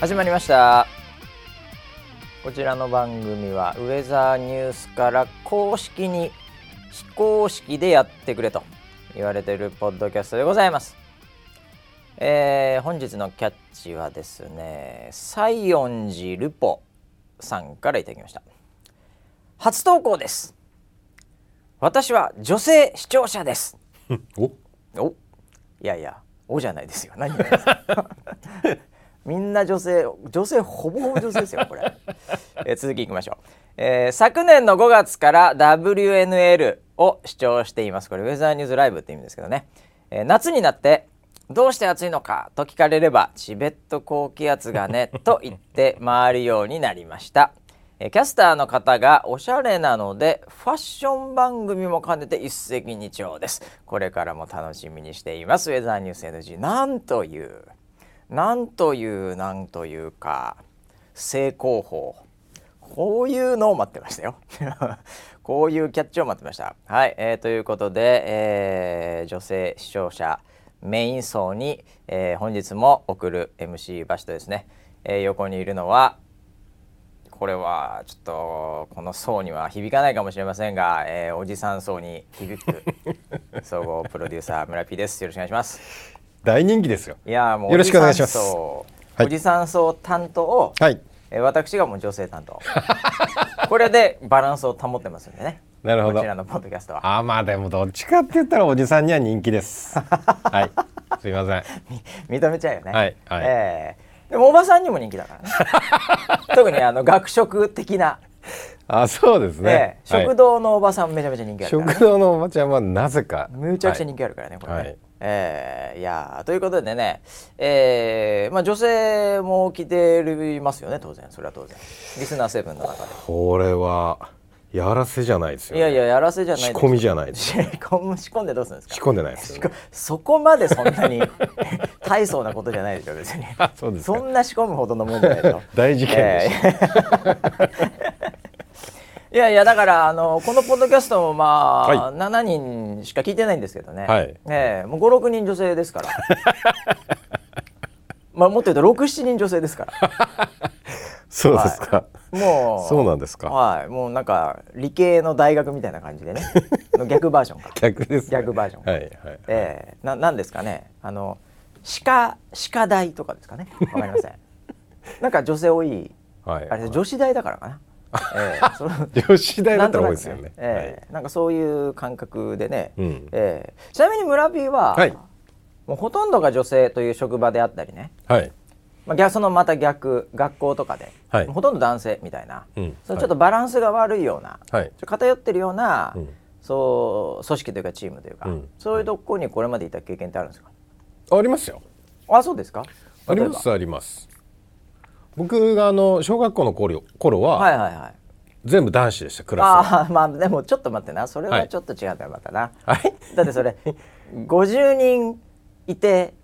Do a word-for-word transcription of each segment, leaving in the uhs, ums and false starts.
始まりました。こちらの番組はウェザーニュースから公式に非公式でやってくれと言われているポッドキャストでございます。えー、本日のキャッチはですね、西園寺ルポさんからいただきました。初投稿です。私は女性視聴者です。おお、いやいや、おじゃないですよ。何ですか。みんな女性、女性ほぼほぼ女性ですよこれ。えー、続きいきましょう。えー、昨年のごがつから ダブリューエヌエル を視聴しています。これウェザーニュースライブって意味ですけどね。えー、夏になってどうして暑いのかと聞かれればチベット高気圧がねと言って回るようになりました。えー、キャスターの方がおしゃれなのでファッション番組も兼ねて一石二鳥です。これからも楽しみにしています。ウェザーニュース エヌジー、 なんというなんというなんというか正攻法、こういうのを待ってましたよ。こういうキャッチを待ってました。はい。えー、ということで、えー、女性視聴者メイン層に、えー、本日も送る エムシー バシとですね、えー、横にいるのはこれはちょっとこの層には響かないかもしれませんが、えー、おじさん層に響く総合プロデューサー村 P です。よろしくお願いします。大人気ですよ。いや、もうよろしくお願いします。はい、おじさん層担当を、はい、えー、私がもう女性担当。これでバランスを保ってますんでね。なるほど。こちらのポッドキャストはあ、まあでもどっちかって言ったらおじさんには人気です。はい、すいません。認めちゃうよね。はい、はい。えー、でもおばさんにも人気だからね。特にあの学食的な。あ、そうですね。えー、食堂のおばさんめちゃめちゃ人気あるから、ね。食堂のおばちゃんはなぜかめちゃくちゃ人気あるからね、はい、これね。はい。えー、いやということでね、えーまあ、女性も来ていますよね、当然。それは当然リスナーセブンの中でこれはやらせじゃないですよね。いやいや、やらせじゃない、仕込みじゃないです。仕込んでどうするんですか。仕込んでないですよ、ね、そこまでそんなに大層なことじゃないでしょ別に。そうですか。そんな仕込むほどのものないと。大事件でした。えーいやいや、だからあのこのポッドキャストもまあ、はい、ななにんしか聞いてないんですけどね、はい、えー、もうご、ろくにん女性ですから。まあもっと言うとろく、しちにん女性ですから。そうですか、はい、もうそうなんですか。はい、もうなんか理系の大学みたいな感じでね。の逆バージョンか。逆ですね。逆バージョン、はいはいはい。えー、な, なんですかね、あの歯科大とかですかね、わかりません。なんか女性多い、はい、あれ女子大だからかな。えー、その女子大だったら多いですよね。えーはい、なんかそういう感覚でね。うん、えー、ちなみに村 P は、はい、もうほとんどが女性という職場であったりね、はい、まあ、そのまた逆、学校とかで、はい、ほとんど男性みたいな、うん、それちょっとバランスが悪いような、はい、ちょっと偏ってるような、はい、そう組織というかチームというか、うん、そういうとこにこれまでいた経験ってあるんですか。うん、ありますよ。あ、そうですか。ありますあります。僕があの小学校の 頃, 頃は、はいはいはい、全部男子でした、クラス。あ、まあでもちょっと待ってな、それはちょっと違うんだよまたな。はい、だってそれごじゅうにんいて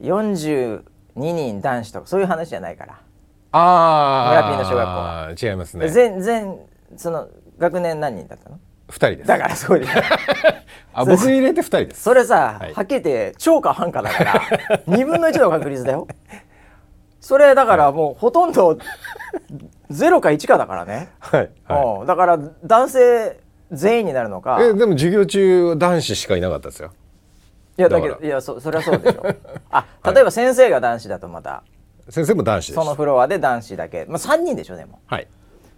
よんじゅうににん男子とかそういう話じゃないから。ああ、村 P の小学校は違いますね。全然その学年何人だったの。ふたりです。だからそうです。あ、僕入れてふたりです。それさ、はい、はっきり言って超か半かだからにぶんのいちの確率だよ。それだからもうほとんどゼロかいちかだからね。はい、はい、だから男性全員になるのか。え、でも授業中男子しかいなかったですよ。いやだけど、いや そ, それはそうでしょ。あ、例えば先生が男子だとまた、はい、先生も男子です。そのフロアで男子だけ、まあ、さんにんでしょでも。はい、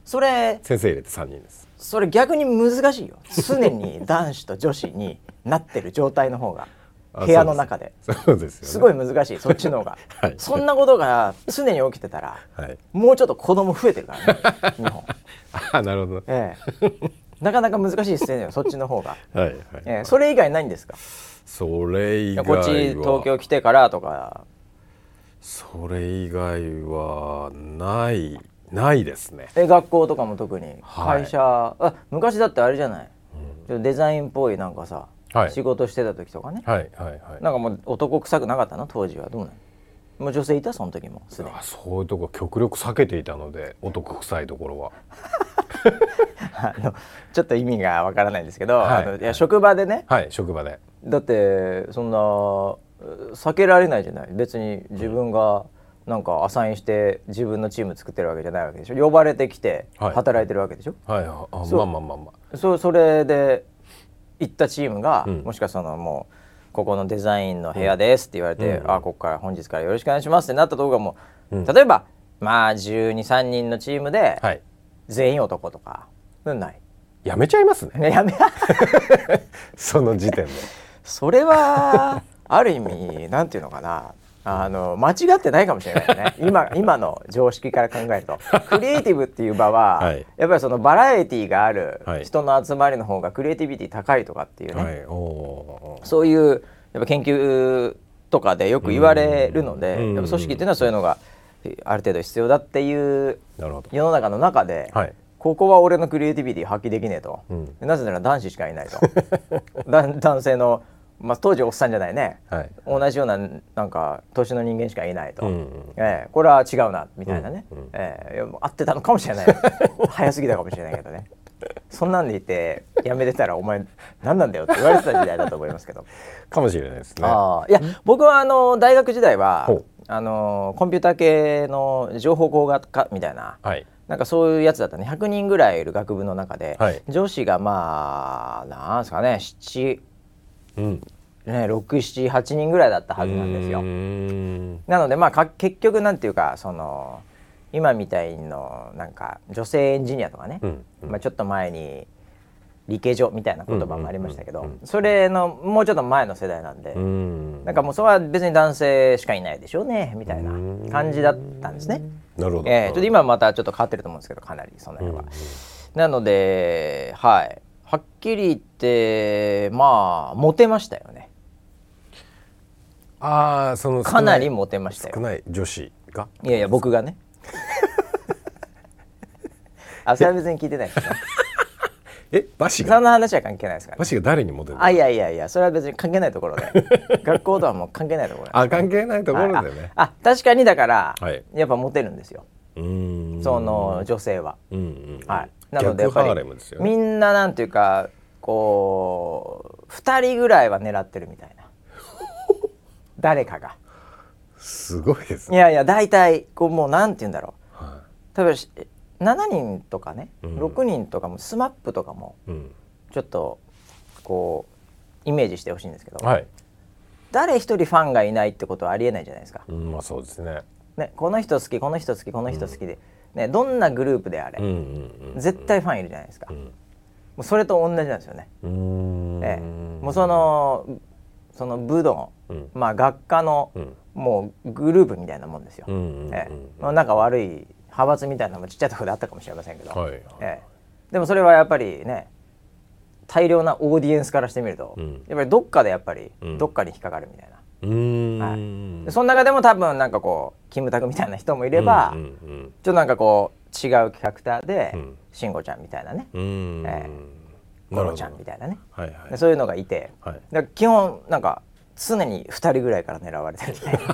それ先生入れてさんにんです。それ逆に難しいよ。常に男子と女子になってる状態の方が部屋の中 で, そ う, で す, そうですよ、ね、すごい難しい、そっちの方が。、はい、そんなことが常に起きてたら、はい、もうちょっと子供増えてるからね。日本。あ、なるほど、えー、なかなか難しいですよね。そっちの方が。はいはいはい、えー、それ以外ないんですか。それ以外はこっち東京来てからとか。それ以外はないないですね。え、学校とかも特に会社、はい、あ、昔だってあれじゃない、うん、デザインっぽいなんかさ、はい、仕事してた時とかね、はいはいはい、なんかもう男臭くなかったの当時は。どうなの、もう女性いたその時もすでに。あ、そういうとこ極力避けていたので男臭いところは。あのちょっと意味がわからないんですけど、はい、あのいや職場でね、はい、職場でだってそんな避けられないじゃない別に。自分がなんかアサインして自分のチーム作ってるわけじゃないわけでしょ。呼ばれてきて働いてるわけでしょ。はい、はい、ああまあまあまあまあ そ, それで行ったチームが、うん、もしかしたらもうここのデザインの部屋ですって言われて、うん、あここから本日からよろしくお願いしますってなったところがもう、うん、例えばまあじゅうに、さんにんのチームで全員男とかないやめちゃいますね。やめその時点でそれはある意味なんていうのかな、あの間違ってないかもしれないよね。今今の常識から考えるとクリエイティブっていう場は、はい、やっぱりそのバラエティがある人の集まりの方がクリエイティビティ高いとかっていうね、はい、おそういうやっぱ研究とかでよく言われるので、やっぱ組織っていうのはそういうのがある程度必要だっていう世の中の中で、はい、ここは俺のクリエイティビティ発揮できねえと、うん、なぜなら男子しかいないとだ男性のまあ、当時おっさんじゃないね、はい、同じようななんか年の人間しかいないと、うんうんえー、これは違うなみたいなね、うんうんえー、合ってたのかもしれない早すぎたかもしれないけどねそんなんでいてやめてたらお前何なんだよって言われてた時代だと思いますけどかもしれないですね。あいや僕はあの大学時代はあのコンピューター系の情報工学科みたいな、はい、なんかそういうやつだったね。ひゃくにんぐらいいる学部の中で、はい、上司がまあなんですかねななうんね、ろく、なな、はちにんぐらいだったはずなんですよ。うんなのでまあか結局なんていうかその今みたいのなんか女性エンジニアとかね、うんうんまあ、ちょっと前に理系女みたいな言葉もありましたけど、うんうんうんうん、それのもうちょっと前の世代なんでうんなんかもうそれは別に男性しかいないでしょうねみたいな感じだったんですね。なるほど、えー、ちょっと今またちょっと変わってると思うんですけどかなりその辺は、うんうん、なのではいはっきり言ってまあモテましたよね。ああそのかなりモテましたよ。少ない女子がいやいや僕がねあそれは別に聞いてないですねえバシがそんな話は関係ないですから、ね、バシが誰にモテるの。あいやいやいやそれは別に関係ないところで学校とはもう関係ないところで、ね、あ関係ないところだよね。ああ確かにだから、はい、やっぱモテるんですよ。うーんその女性は、うんうんうん、はいなのでやっぱりみんななんていうかこうふたりぐらいは狙ってるみたいな誰かがすごいですね。いやいや大体こうもうなんて言うんだろう、はい、例えばしちにんとかね、うん、ろくにんとかもスマップとかもちょっとこうイメージしてほしいんですけど、はい、誰一人ファンがいないってことはありえないじゃないですか、うん、まあそうですね、ね、この人好きこの人好きこの人好きで、うんね、どんなグループであれ、うんうんうん、絶対ファンいるじゃないですか、うん、もうそれと同じなんですよね。うーん、ええ、もうそのその部の、うんまあ、学科の、うん、もうグループみたいなもんですよ、うんうんうんええまあ、なんか悪い派閥みたいなのもちっちゃいところであったかもしれませんけど、はいはいええ、でもそれはやっぱりね大量なオーディエンスからしてみると、うん、やっぱりどっかでやっぱり、うん、どっかに引っかかるみたいな。うーんはい、その中でも多分なんかこうキムタクみたいな人もいれば、うんうんうん、ちょっとなんかこう違うキャラクターで、うん、シンゴちゃんみたいなね、うーんえー、ゴロちゃんみたいなね、はいはい、でそういうのがいて、はい、だから基本なんか常にふたりぐらいから狙われてるみたいない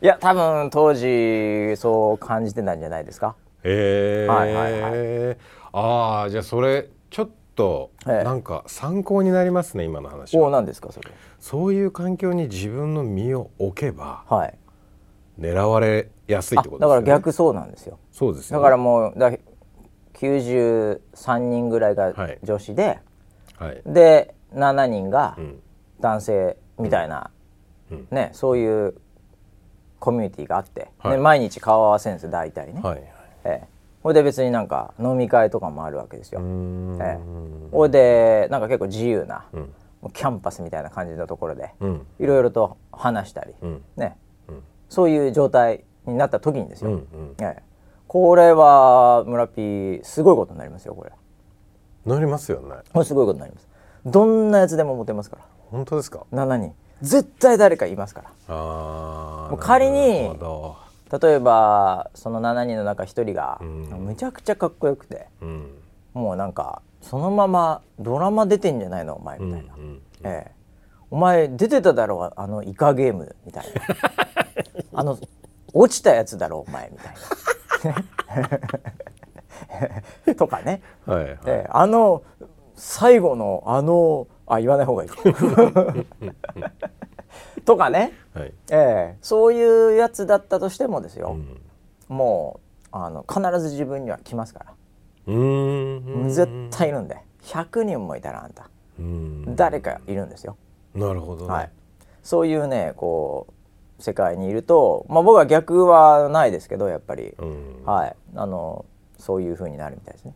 や多分当時そう感じてたんじゃないですか。へえーはいはいはい、あーじゃあそれちょっととなんか参考になりますね今の話は。お、何ですかそれ。そういう環境に自分の身を置けば、はい、狙われやすいってことですね。だから逆そうなんですよ。そうですよね。だからもうだきゅうじゅうさんにんぐらいが女子で、はいはい、でななにんが男性みたいな、うんうんうん、ねそういうコミュニティがあって、はい、で毎日顔合わせるんですよ大体ね。はいはいええそれで別になんか飲み会とかもあるわけですよ。それ、ええ、でなんか結構自由な、うん、キャンパスみたいな感じのところでいろいろと話したり、うんねうん、そういう状態になった時にですよ、うんうんええ、これは村 P すごいことになりますよ。これなりますよね。これすごいことになります。どんなやつでもモテますから。本当ですか。ななにん絶対誰かいますから。あもう仮に例えばそのななにんの中ひとりがめちゃくちゃかっこよくて、うん、もうなんかそのままドラマ出てんじゃないのお前みたいな、うんうんうんええ、お前出てただろあのイカゲームみたいなあの落ちたやつだろお前みたいなとかね、はいはいええ、あの最後のあのあ言わない方がいいとかね、はい、えー、そういうやつだったとしてもですよ、うん、もうあの必ず自分には来ますから。うーん、絶対いるんで、ひゃくにんもいたらあんた、うーん、誰かいるんですよ。なるほどね、はい、そういうねこう世界にいると、まあ、僕は逆はないですけどやっぱり、うん、はい、あのそういう風になるみたいですね。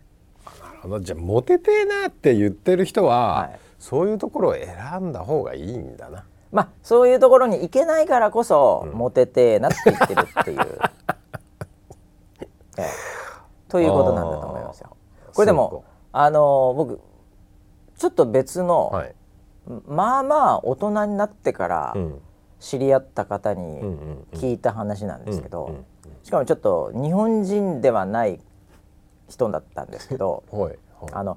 なるほど。じゃあモテてえなって言ってる人は、はい、そういうところを選んだ方がいいんだな。まあそういうところに行けないからこそ、うん、モテてえなって言ってるっていう、ええ、ということなんだと思いますよ。これでもあの僕ちょっと別の、はい、まあまあ大人になってから知り合った方に聞いた話なんですけど、しかもちょっと日本人ではない人だったんですけどあの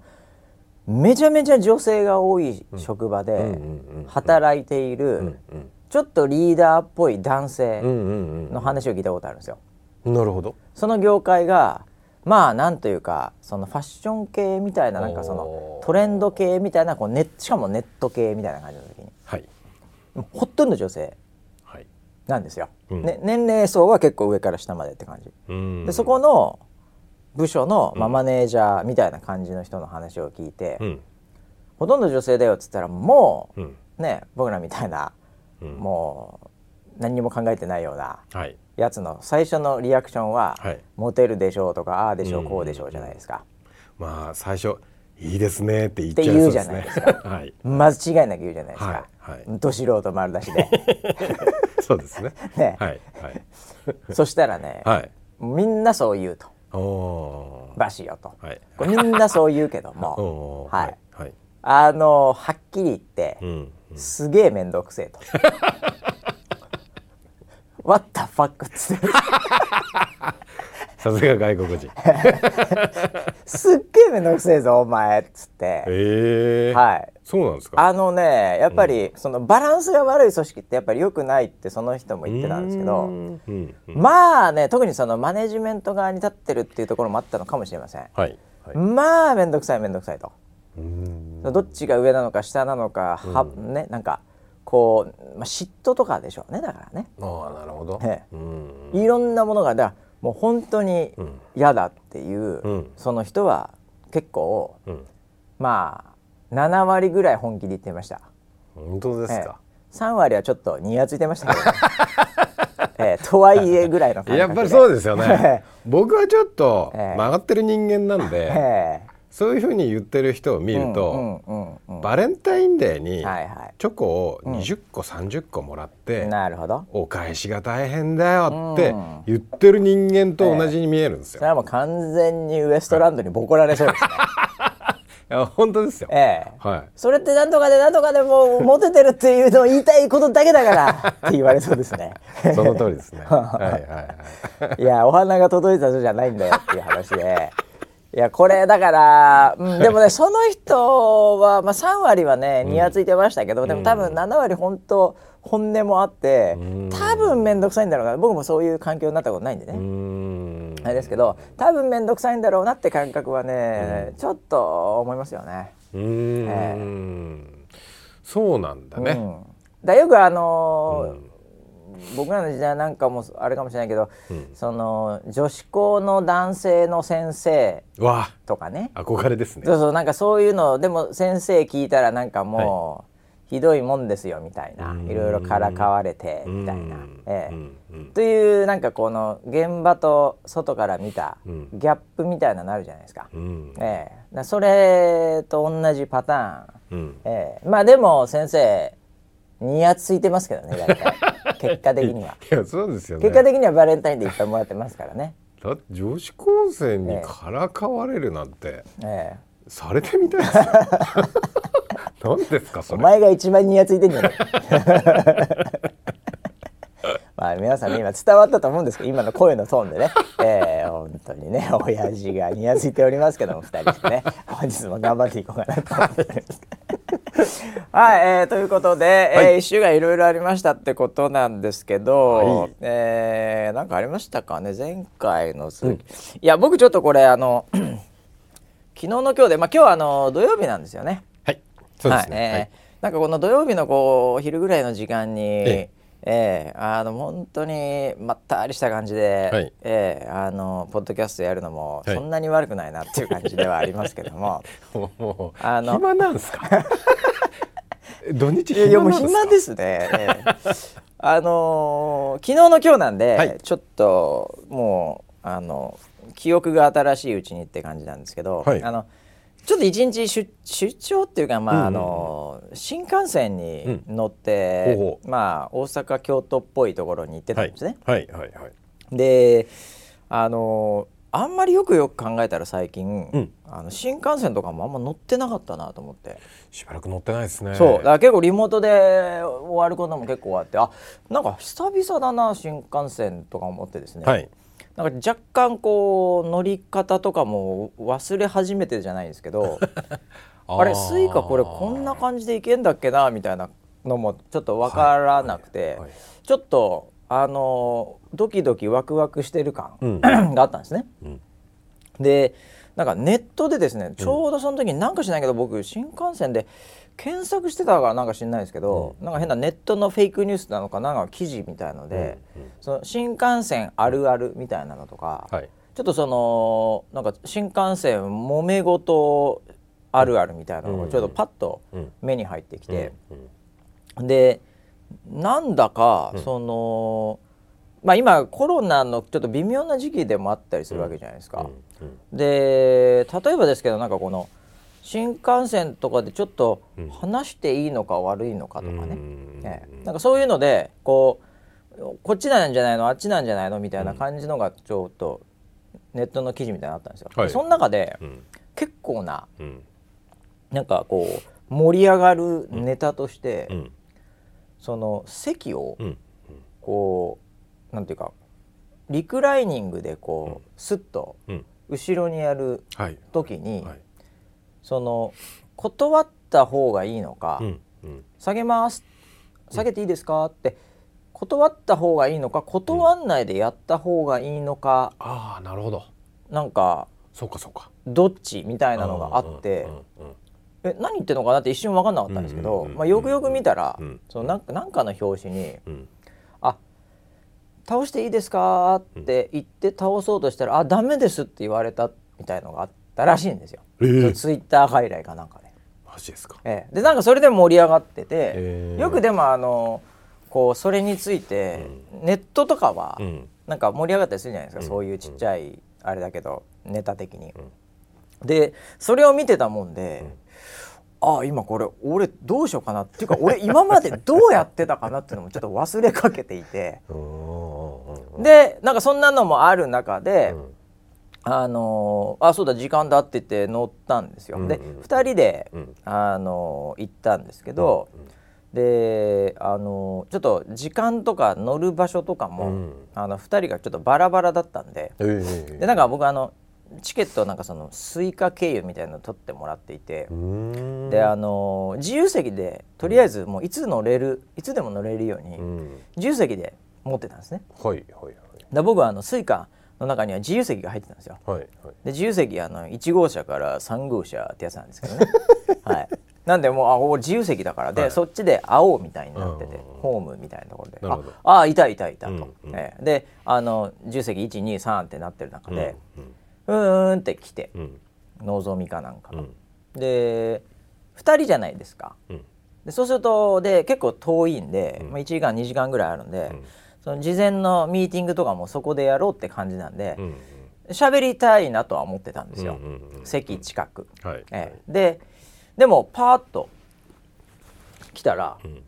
めちゃめちゃ女性が多い職場で働いているちょっとリーダーっぽい男性の話を聞いたことあるんですよ。なるほど。その業界がまあなんというかそのファッション系みたいな、なんかそのトレンド系みたいなこうネッしかもネット系みたいな感じの時に、はい、ほとんど女性なんですよ、はい、うんね、年齢層は結構上から下までって感じ、うん、でそこの部署の、まあ、マネージャーみたいな感じの人の話を聞いて、うん、ほとんど女性だよって言ったらもう、うん、ね、僕らみたいな、うん、もう何にも考えてないようなやつの最初のリアクションは、はい、モテるでしょうとかああでしょう、うん、こうでしょうじゃないですか。まあ最初いいですねって言っちゃいそうですね。はい、間違いなく言うじゃないですか。はいはい、ど素人丸出しで。そうですね。ね、はいはい、そしたらね、はい、みんなそう言うと。おバシよと、はい。これみんなそう言うけども、はいはい、あのはっきり言って、うんうん、すげえ面倒くせえと。What the fuck っつってさすが外国人すっげえめんどくせえぞお前っつって、えー、はい、そうなんですか。あのねやっぱり、うん、そのバランスが悪い組織ってやっぱり良くないってその人も言ってたんですけど、うんうん、まあね特にそのマネジメント側に立ってるっていうところもあったのかもしれません、はいはい、まあめんどくさいめんどくさいと、うん、どっちが上なのか下なのか、うん、はね、なんかこう、まあ、嫉妬とかでしょうね。だからね、ああなるほど、ね、うん、いろんなものがだからもう本当に嫌だっていう、うん、その人は結構、うん、まあなな割ぐらい本気で言ってました。本当ですか。えー、さん割はちょっとにやついてましたけど、ねえー、とはいえぐらいの感覚でやっぱりそうですよね僕はちょっと曲がってる人間なんで、えーそういうふうに言ってる人を見ると、うんうんうんうん、バレンタインデーにチョコをにじゅっこ、うん、さんじゅっこもらってなるほどお返しが大変だよって言ってる人間と同じに見えるんですよ。えー、それはもう完全にウエストランドにボコられそうですね、はい、いや本当ですよ、えーはい、それってなんとかでなんとかでもモテてるっていうのを言いたいことだけだからって言われそうですねその通りですねはいはいはい、いやお花が届いたそうじゃないんだよっていう話でいやこれだから、うん、でもねその人は、まあ、さん割はねにやついてましたけど、うん、でも多分なな割本当本音もあって、うん、多分面倒くさいんだろうな。僕もそういう環境になったことないんでね、うん、あれですけど多分面倒くさいんだろうなって感覚はね、うん、ちょっと思いますよね。うーん、えー、そうなんだね、うん、だよくあのーうん僕らの時代なんかもあれかもしれないけど、うん、その女子校の男性の先生とかね憧れですね。そうそうなんかそういうのでも先生聞いたらなんかもうひどいもんですよみたいな、はい、いろいろからかわれてみたいな、ええ、というなんかこの現場と外から見たギャップみたいなのあるじゃないですか、ええ、だそれと同じパターン、うんええ、まあでも先生にやついてますけどね大体結果的には。いやそうですよね。結果的にはバレンタインでいっぱいもらってますからね。だって女子高生にからかわれるなんて、ええ、されてみたいですよ何ですかそれ。お前が一番にやついてんじゃないまあ皆さん、ね、今伝わったと思うんですけど今の声のトーンでね、えー、本当にね親父がにやついておりますけどもふたりしてね本日も頑張っていこうかなと思っておりますはい、えー、ということで、はいえー、一週間いろいろありましたってことなんですけど、はいえー、なんかありましたかね前回の続き、うん、いや僕ちょっとこれあの昨日の今日で、まあ、今日はあの土曜日なんですよね。はいそうですね、はいえーはい、なんかこの土曜日のこう昼ぐらいの時間に、えええー、あの本当にまったりした感じで、はい、えー、あのポッドキャストやるのもそんなに悪くないなっていう感じではありますけども、もうもうあの暇なんですか土日暇なんですか。いやもう暇ですね、えーあのー、昨日の今日なんで、はい、ちょっともうあの記憶が新しいうちにって感じなんですけど、はい、あのちょっと一日 出, 出張っていうか、まあ、あの新幹線に乗って、うん、ほうほう、まあ、大阪京都っぽいところに行ってたんですね、はいはいはいはい、であのあんまりよくよく考えたら最近、うん、あの新幹線とかもあんま乗ってなかったなと思って、しばらく乗ってないですね。そうだから結構リモートで終わることも結構あって、あ、なんか久々だな新幹線とか思ってですね、はい、なんか若干こう乗り方とかも忘れ始めてじゃないんですけどあ, あれSuicaこれこんな感じでいけんだっけなみたいなのもちょっと分からなくて、はいはいはい、ちょっとあのドキドキワクワクしてる感、うん、があったんですね、うん、でなんかネットでですね、ちょうどその時になんかしないけど、うん、僕新幹線で検索してたからなんか知んないですけど、うん、なんか変なネットのフェイクニュースなのかなんか記事みたいので、うんうん、その新幹線あるあるみたいなのとか、はい、ちょっとそのなんか新幹線揉め事あるあるみたいなのがちょっとパッと目に入ってきて、うんうんうん、でなんだかその、うん、まあ今コロナのちょっと微妙な時期でもあったりするわけじゃないですか、うんうんうん、で例えばですけど、なんかこの新幹線とかでちょっと話していいのか悪いのかとかね、うんええ、なんかそういうのでこうこっちなんじゃないのあっちなんじゃないのみたいな感じのがちょっとネットの記事みたいなのあったんですよ、はい、その中で結構な、うん、なんかこう盛り上がるネタとして、うんうん、その席をこうなんていうかリクライニングでこうスッと後ろにやる時に、はいはい、その断った方がいいのか、うんうん、下げます下げていいですかって断った方がいいのか断んないでやった方がいいのか、うん、ああなるほど、なんかそうかそうかどっちみたいなのがあって、うんうんうん、え何言ってるのかなって一瞬分かんなかったんですけど、まあよくよく見たら、うんうん、そのなんか、なんかの表紙に、うん、あ倒していいですかって言って倒そうとしたら、あダメですって言われたみたいなのがあってらしいんですよ、えー、ツイッターハイライかなんかね。マジですか、えー、でなんかそれで盛り上がってて、えー、よくでもあのこうそれについて、うん、ネットとかは、うん、なんか盛り上がったりするじゃないですか、うん、そういうちっちゃい、うん、あれだけどネタ的に、うん、でそれを見てたもんで、うん、ああ今これ俺どうしようかなっていうか俺今までどうやってたかなっていうのもちょっと忘れかけていてでなんかそんなのもある中で、うん、あのー、あそうだ時間だって言って乗ったんですよ、うんうん、でふたりで、うん、あのー、行ったんですけど、うんうん、で、あのー、ちょっと時間とか乗る場所とかも、うん、あのふたりがちょっとバラバラだったんで、うん、でなんか僕あのチケットなんかそのSuica経由みたいなの取ってもらっていて、うん、で、あのー、自由席でとりあえずもういつ乗れるいつでも乗れるように、うん、自由席で持ってたんですね、はいはいはい、で僕はあのSuicaの中には自由席が入ってたんですよ、はいはい、で自由席あのいち号車からさん号車ってやつなんですけどね、はい、なんでもうあ俺自由席だからで、はい、そっちで会おうみたいになってて、うんうんうん、ホームみたいなところでああいたいたいたと、うんうん、えー、であの自由席 いち、に、さん ってなってる中で、うんうん、うーんって来て、うん、のぞみかなんか、うん、でふたりじゃないですか、うん、でそうするとで結構遠いんで、うん、いちじかんにじかんぐらいあるんで、うん、その事前のミーティングとかもそこでやろうって感じなんで喋、うんうん、りたいなとは思ってたんですよ、うんうんうん、席近く、はい、えー、ででもパーッと来たら、うん、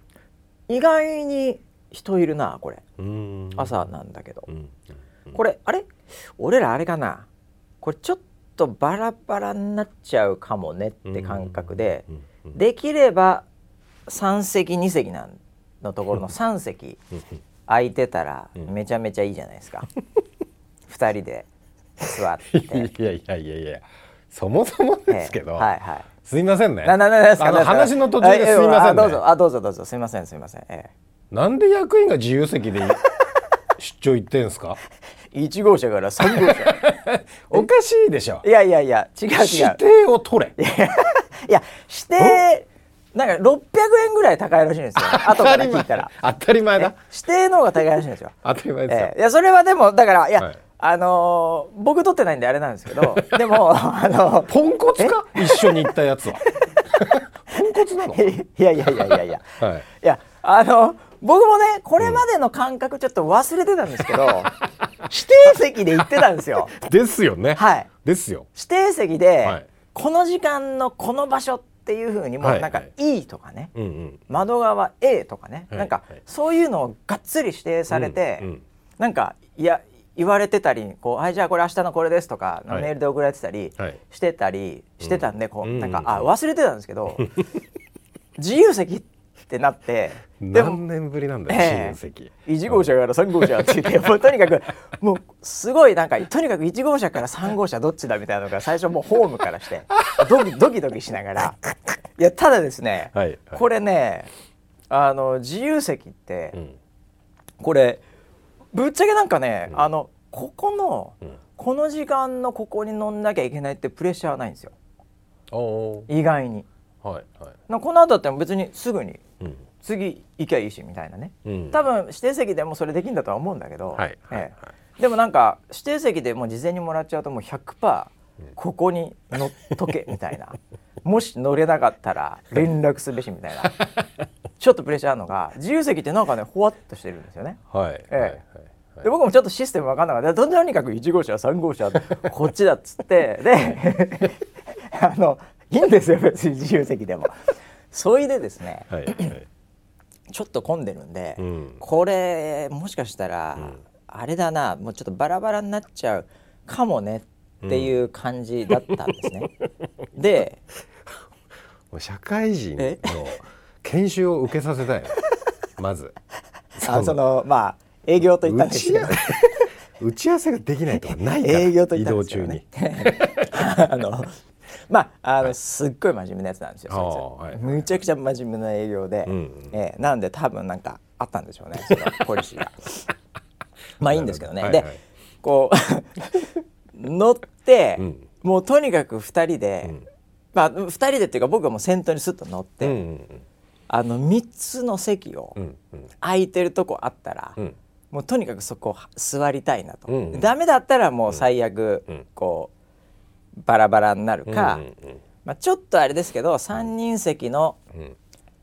意外に人いるなこれ、うん、朝なんだけど、うんうん、これあれ俺らあれかなこれちょっとバラバラになっちゃうかもねって感覚で、うんうんうん、できればさん席に席なんのところのさん席空いてたらめちゃめちゃいいじゃないですか、うん、ふたりで座っていやいやいやいやそもそもですけど、えーはいはい、すいませんねなななですあの話の途中ですいませんね、どうぞあどうぞどうぞすいませんすいません、えー、なんで役員が自由席で出張行ってんすかいち号車からさん号車おかしいでしょいやいやいや違う違う指定を取れいや指定なんかろっぴゃくえんぐらい高いらしいんですよ。後から聞いたら当たり前だ。指定の方が高いらしいんですよ。当たり前ですよ、えー、いやそれはでもだからいや、はい、あのー、僕取ってないんであれなんですけどでも、あのー、ポンコツか一緒に行ったやつはポンコツなのいやいやいやいやいや、はい、いやあのー、僕もねこれまでの感覚ちょっと忘れてたんですけど、うん、指定席で行ってたんですよですよね、はい、ですよ。指定席で、はい、この時間のこの場所っていう風にもうなんか E とかね、はいはい、窓側 A とかね、うんうん、なんかそういうのをがっつり指定されて、うんうん、なんかいや言われてたりこう、はい、じゃあこれ明日のこれですとか、はい、メールで送られてたり、はい、してたりしてたんで、うん、こうなんかあ忘れてたんですけど自由席ってなって何年ぶりなんだよ、えー、自由席いち号車からさん号車って言ってもうとにかくもうすごいなんかとにかくいち号車からさん号車どっちだみたいなのが最初もうホームからしてドキドキドキしながらいやただですね、はいはい、これねあの自由席って、うん、これぶっちゃけなんかね、うん、あのここの、うん、この時間のここに乗んなきゃいけないってプレッシャーはないんですよ。お意外に、はいはい、なこの後だったら別にすぐに、うん、次行きゃいいしみたいなね、うん、多分指定席でもそれできるんだとは思うんだけど、はいはいはい、でもなんか指定席でもう事前にもらっちゃうともう ひゃくパーセント ここに乗っとけみたいな、うん、もし乗れなかったら連絡すべしみたいなちょっとプレッシャーあるのが自由席ってなんかねほわっとしてるんですよね、はいええはいはい、で僕もちょっとシステム分かんなかった。とにかくいち号車さん号車こっちだっつってであのいいんですよ別に自由席でもそいでですね、はいはい、ちょっと混んでるんで、うん、これもしかしたら、うん、あれだなもうちょっとバラバラになっちゃうかもねっていう感じだったんですね、うん、で社会人の研修を受けさせたいまずそあそのまあ営業と言ったんですけど打ち合わせができないとかないから営業と言ったんですけど、ね、移動中にあのまあ、あの、はい、すっごい真面目なやつなんですよそいつ、はい、むちゃくちゃ真面目な営業で、うんうんえー、なんで多分なんかあったんでしょうねそのポリシーがまあいいんですけどね、はいはい、でこう乗って、うん、もうとにかくふたりで、うんまあ、ふたりでっていうか僕はもう先頭にスッと乗って、うんうんうんあのみっつの席を空いてるとこあったら、うん、もうとにかくそこ座りたいなと、うんうん、ダメだったらもう最悪こう、うん、バラバラになるか、うんうんまあ、ちょっとあれですけどさんにん席の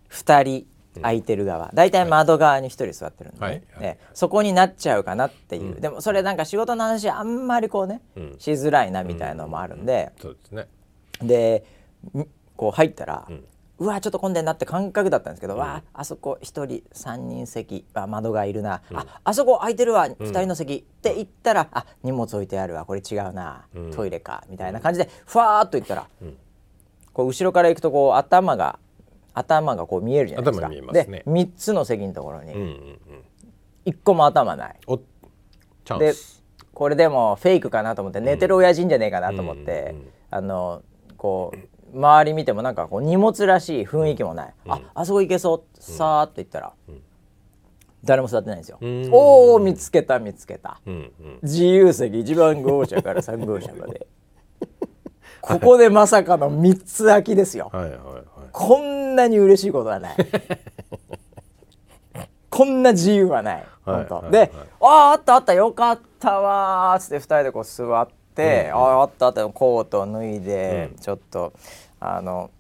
ふたり空いてる側、うん、だいたい窓側にひとり座ってるんで、ねはいはいはい、そこになっちゃうかなっていう、うん、でもそれなんか仕事の話あんまりこうね、うん、しづらいなみたいなのもあるんで、うんうんうん、そうですね。でこう入ったら、うんうわちょっと混んでんなって感覚だったんですけど、うん、わあそこひとりさんにん席あ窓がいるな、うん、あ, あそこ空いてるわふたりの席、うん、って言ったらあ荷物置いてあるわこれ違うな、うん、トイレかみたいな感じでふわーっと行ったら、うん、こう後ろから行くとこう頭が頭がこう見えるじゃないですか。頭見えますね。でみっつの席のところに、うんうんうん、いっこも頭ないおチャンスでこれでもフェイクかなと思って、うん、寝てる親父んじゃねえかなと思って、うんうんうん、あのこう周り見てもなんかこう荷物らしい雰囲気もない、うん、あ、あそこ行けそう、うん、さーっと行ったら、うん、誰も座ってないんですよ、うん、おー見つけた見つけた、うんうん、自由席いちばん号車からさん号車までここでまさかのみっつ空きですよ、はいはいはい、こんなに嬉しいことはないこんな自由はない、はい、本当で、はいはい、あーあったあったよかったわーつってふたりでこう座ってでうんうん、あ, あったあったコート脱いで、うん、ちょっとあの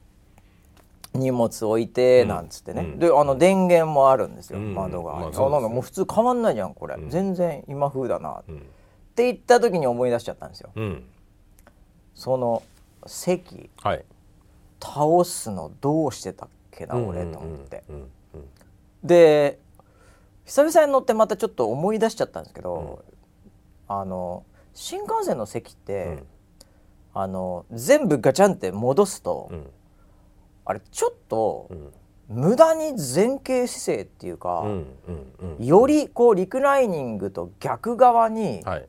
荷物置いて、うん、なんつってね、うん、であの電源もあるんですよ、うん、窓が、まあね、なんかもう普通変わんないじゃんこれ、うん、全然今風だな、うん、って言った時に思い出しちゃったんですよ、うん、その席、はい、倒すのどうしてたっけな俺と思って、うんうんうんうん、で久々に乗ってまたちょっと思い出しちゃったんですけど、うん、あの新幹線の席って、うん、あの全部ガチャンって戻すと、うん、あれちょっと、うん、無駄に前傾姿勢っていうか、うんうんうん、よりこうリクライニングと逆側に、はい、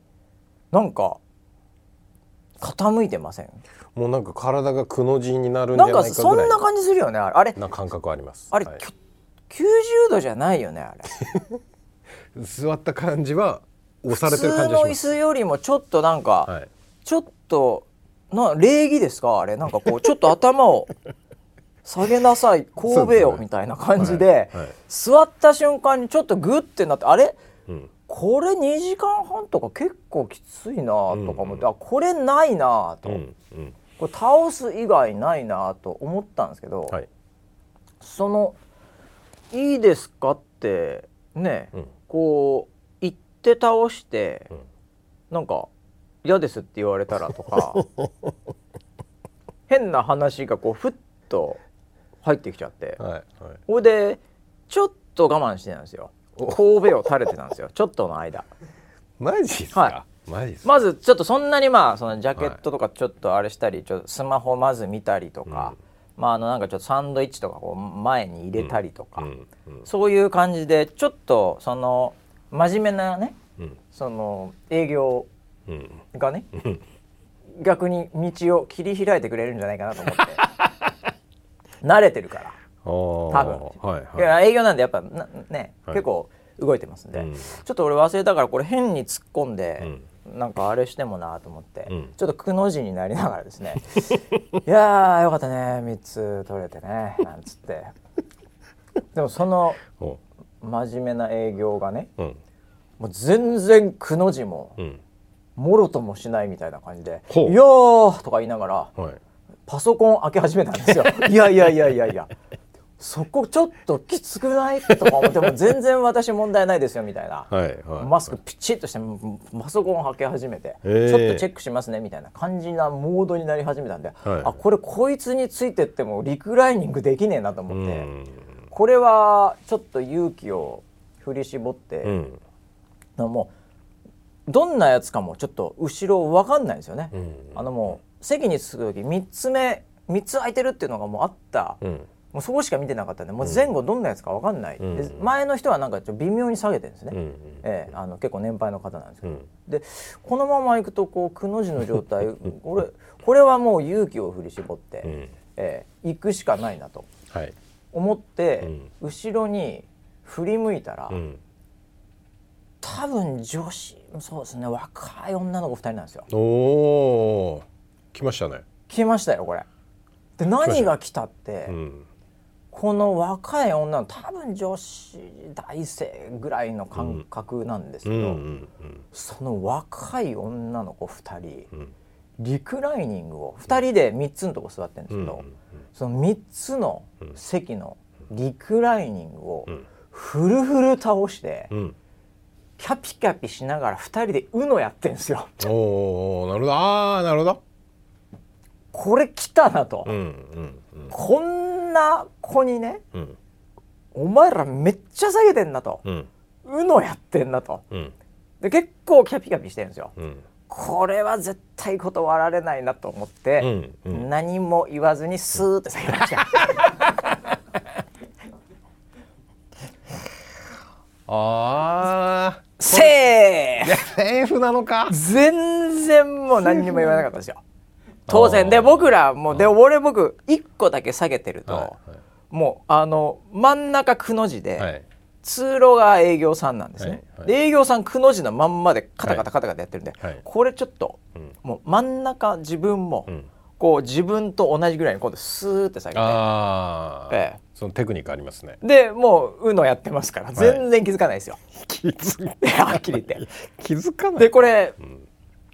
なんか傾いてません？もうなんか体がくの字になるんじゃないかぐらいなんかそんな感じするよねあれな感覚あります。あれ、はい、きゅうじゅうどじゃないよねあれ座った感じは押されてる感じがします。普通の椅子よりもちょっとなんか、はい、ちょっとな礼儀ですかあれなんかこうちょっと頭を下げなさい神戸よみたいな感じで、はいはい、座った瞬間にちょっとグッてなって、あれ、うん、これにじかんはんとか結構きついなとか思って、うんうん、あ、これないなと、うんうん、これ倒す以外ないなと思ったんですけど、はい、そのいいですかってね、うん、こう行って倒して、うん、なんか嫌ですって言われたらとか変な話がこうふっと入ってきちゃって、はいはい、それでちょっと我慢してたんですよ。神戸を垂れてたんですよちょっとの間。マジですか、はい、マジですか。まずちょっとそんなに、まあそのジャケットとかちょっとあれしたり、はい、ちょっとスマホまず見たりとか、うん、まあ、あのなんかちょっとサンドイッチとかこう前に入れたりとか、うんうんうん、そういう感じでちょっとその真面目なね、うん、その営業がね、うん、逆に道を切り開いてくれるんじゃないかなと思って慣れてるから多分、はいはい、営業なんでやっぱな、ね、はい、結構動いてますんで、うん、ちょっと俺忘れたからこれ変に突っ込んで、うん、なんかあれしてもなと思って、うん、ちょっとくの字になりながらですねいやーよかったねみっつ取れてねなんつってでもその真面目な営業がね、うん、もう全然くの字も、うん、もろともしないみたいな感じで、いやーとか言いながら、はい、パソコン開け始めたんですよいやいやいやいやいやそこちょっときつくないとか思っても全然私問題ないですよみたいな、はいはい、マスクピチッとしてパソコンを開け始めて、ちょっとチェックしますねみたいな感じなモードになり始めたんで、はい、あ、これこいつについてってもリクライニングできねえなと思って、これはちょっと勇気を振り絞って、うん、もうどんなやつかもちょっと後ろ分かんないんですよね、うん、あのもう席に着く時みっつめみっつ空いてるっていうのがもうあった、うん、もうそこしか見てなかったんで、もう前後どんなやつか分かんない、うん、で前の人はなんかちょっと微妙に下げてるんですね、うん、えー、あの結構年配の方なんですけど、うん、でこのままいくとこうくの字の状態これ、これはもう勇気を振り絞って、うん、えー、行くしかないなと思って、はい、うん、後ろに振り向いたら、うん、多分女子、そうですね、若い女の子ふたりなんですよ。おー、来ましたね。来ましたよこれで、何が来たって、うん、この若い女の多分女子大生ぐらいの感覚なんですけど、うんうんうんうん、その若い女の子ふたり、うん、リクライニングをふたりでみっつのとこ座ってるんですけど、うんうんうん、そのみっつの席のリクライニングをフルフル倒して、うんうん、キャピキャピしながらふたりで ウノ やってるんですよ。おー、なるほど、あー、なるほど、これ来たなと、うんうんうん、こんな子にね、うん、お前らめっちゃ下げてんなと、うん、ウノ やってんなと、うん、で結構キャピキャピしてるんですよ、うん、これは絶対断られないなと思って、うんうん、何も言わずにスーッて下げました、うん、あー、セーフ、セーフなのか、全然もう何にも言わなかったですよ当然で、僕らもうで、俺僕いっこだけ下げてると、はいはい、もうあの真ん中くの字で、はい、通路が営業さんなんですね、はいはい、で営業さんくの字のまんまでカタカタカタカタやってるんで、はい、これちょっと、うん、もう真ん中自分も、うん、こう自分と同じぐらいに今度スーって下げて、あ、ええ、そのテクニックありますね。でもう ウノ やってますから全然気づかないですよ、はい、気づかないはっきり言って気づかないで、これ、うん、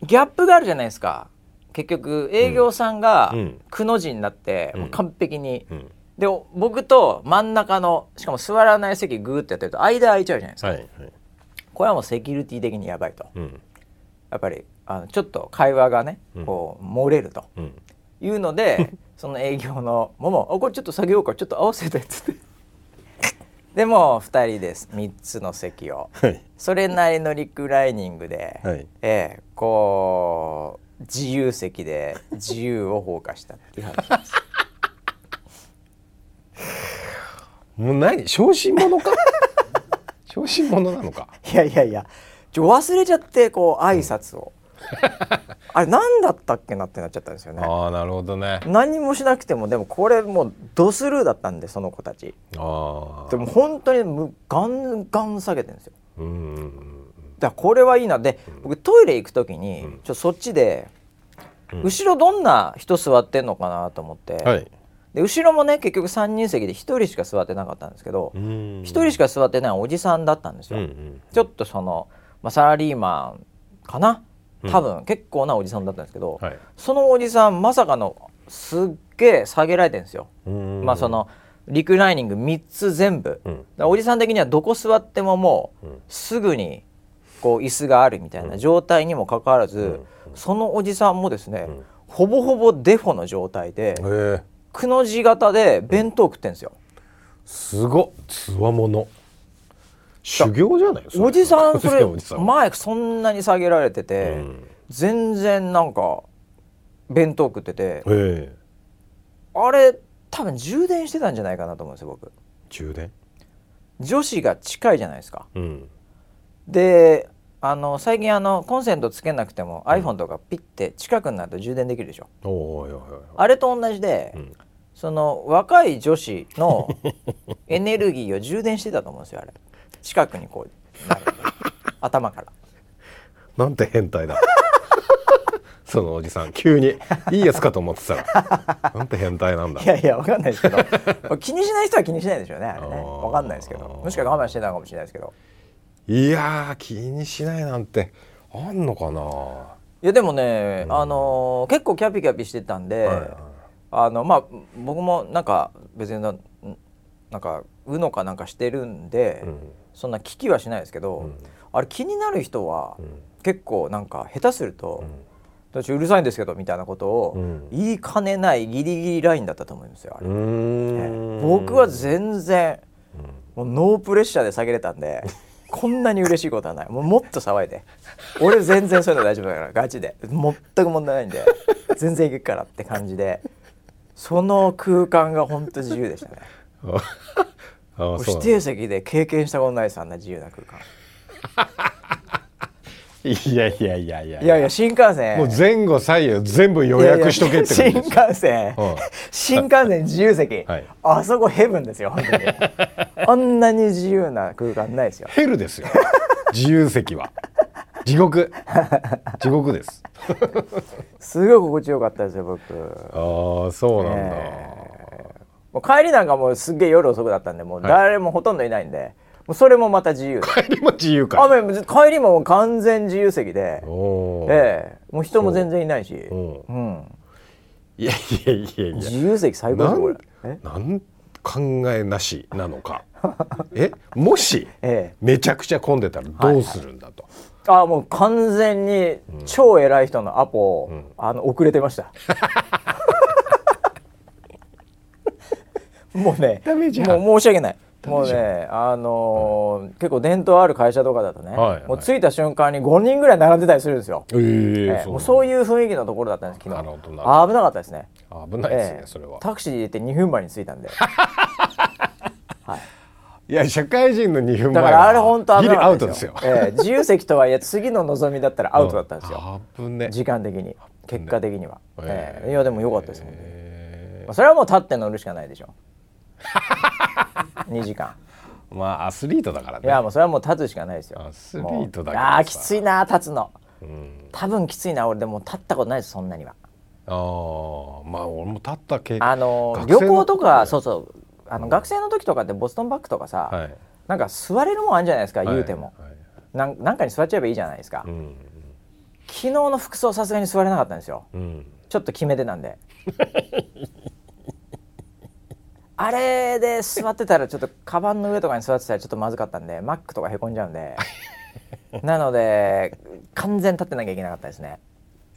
ギャップがあるじゃないですか。結局営業さんがくの字になって、うん、もう完璧に、うん、で僕と真ん中の、しかも座らない席グーってやってると間空いちゃうじゃないですか、はいはい、これはもうセキュリティ的にやばいと、うん、やっぱりあのちょっと会話がね、うん、こう漏れると、うん、いうのでその営業のももあ、これちょっと下げようか、ちょっと合わせてっつってでもふたりですみっつの席を、はい、それなりのリクライニングで、はい、えー、こう自由席で自由を放課したっていう話ですもう何、小心者か小心者なのか。いやいやいや、ちょ忘れちゃってこう挨拶を、うん、あれ何だったっけなってなっちゃったんですよね。ああ、なるほどね。何もしなくても、でもこれもうドスルーだったんで、その子たち、あでも本当にガンガン下げてるんですよ。うん、だこれはいいな。で、僕トイレ行くときに、うん、ちょそっちで、うん、後ろどんな人座ってんのかなと思って、はい、で後ろもね結局さんにん席でひとりしか座ってなかったんですけど、ひとりしか座ってないおじさんだったんですよ、うんうん、ちょっとその、まあ、サラリーマンかな多分、うん、結構なおじさんだったんですけど、はい、そのおじさんまさかのすっげえ下げられてるんですよ、うんうん、まあそのリクライニングみっつ全部、うん、だからおじさん的にはどこ座ってももう、うん、すぐにこう椅子があるみたいな状態にもかかわらず、うんうん、そのおじさんもですね、うん、ほぼほぼデフォの状態で、えーくの字型で弁当食ってんですよ、うん、すごっつわもの修行じゃないですかおじさんそれ前そんなに下げられてて、うん、全然なんか弁当食ってて、えー、あれ多分充電してたんじゃないかなと思うんですよ僕。充電女子が近いじゃないですか、うん、であの最近あのコンセントつけなくても、うん、iPhone とかピッて近くになると充電できるでしょ。おーいやいやいやあれと同じで、うん、その若い女子のエネルギーを充電してたと思うんですよあれ近くにこうなる頭からなんて変態だそのおじさん急にいいやつかと思ってたらなんて変態なんだいやいやわかんないですけど気にしない人は気にしないでしょうねあれねわかんないですけどもしかしたら我慢してたのかもしれないですけどいやー気にしないなんてあんのかな。いやでもね、うん、あのー、結構キャピキャピしてたんで、はいはい、あのまあ僕もなんか別になんかうのかなんかしてるんで、うん、そんな聞きはしないですけど、うん、あれ気になる人は結構なんか下手すると、うん、私うるさいんですけどみたいなことを言いかねないギリギリラインだったと思いますよあれ。うーん、ね、僕は全然、うん、もうノープレッシャーで下げれたんで。こんなに嬉しいことはない。もうもっと騒いで。俺全然そういうの大丈夫だからガチで全く問題ないんで全然いけるからって感じで、その空間が本当自由でしたね。ああ指定席で経験したことないですあんな自由な空間。いやいやいやいやいやいや新幹線もう前後左右全部予約しとけってことです。新幹線、うん、新幹線自由席、はい、あそこヘブンですよ本当にあんなに自由な空間ないですよヘルですよ自由席は地獄地獄ですすごい心地よかったですよ僕。ああそうなんだ、えー、もう帰りなんかもうすっげえ夜遅くだったんでもう誰もほとんどいないんで、はい、それもまた自由。帰りも自由か。あ、帰りも完全自由席で、お、ええ、もう人も全然いないし、うん、いやいやいやいや。自由席最高だこれ。え、なん考えなしなのか。え、もし、ええ、めちゃくちゃ混んでたらどうするんだと。はいはい、あ、もう完全に超偉い人のアポ、うん、あの遅れてました。もうね、ダメじゃん。もう申し訳ない。もうね、あのーうん、結構伝統ある会社とかだとね、はいはい、もう着いた瞬間にごにんぐらい並んでたりするんですよ、えーえー、そうもうそういう雰囲気のところだったんです昨日。なるほどなるほど。危なかったですね。危ないですね、えー、それはタクシーで行ってにふんまえに着いたんで、はい、いや社会人のにふんまえだからあれ本当危なかったですよ、ギリアウトですよ、えー、自由席とはいえ次の望みだったらアウトだったんですよ、うんね、時間的に結果的には、えーえー、いやでも良かったですもんね、えーまあ、それはもう立って乗るしかないでしょにじかんまあアスリートだからね。いやもうそれはもう立つしかないですよアスリートだからさ。あーきついな立つの、うん、多分きついな。俺でも立ったことないですそんなには。ああまあ俺も立った経験、あのー、旅行とか、そうそうあの、うん、学生の時とかってボストンバッグとかさ、はい、なんか座れるもんあるんじゃないですか、はい、言うても、はい、な, んなんかに座っちゃえばいいじゃないですか、うん、昨日の服装さすがに座れなかったんですよ、うん、ちょっと決め手なんであれで座ってたらちょっとカバンの上とかに座ってたらちょっとまずかったんでマックとかへこんじゃうんでなので完全立ってなきゃいけなかったですね。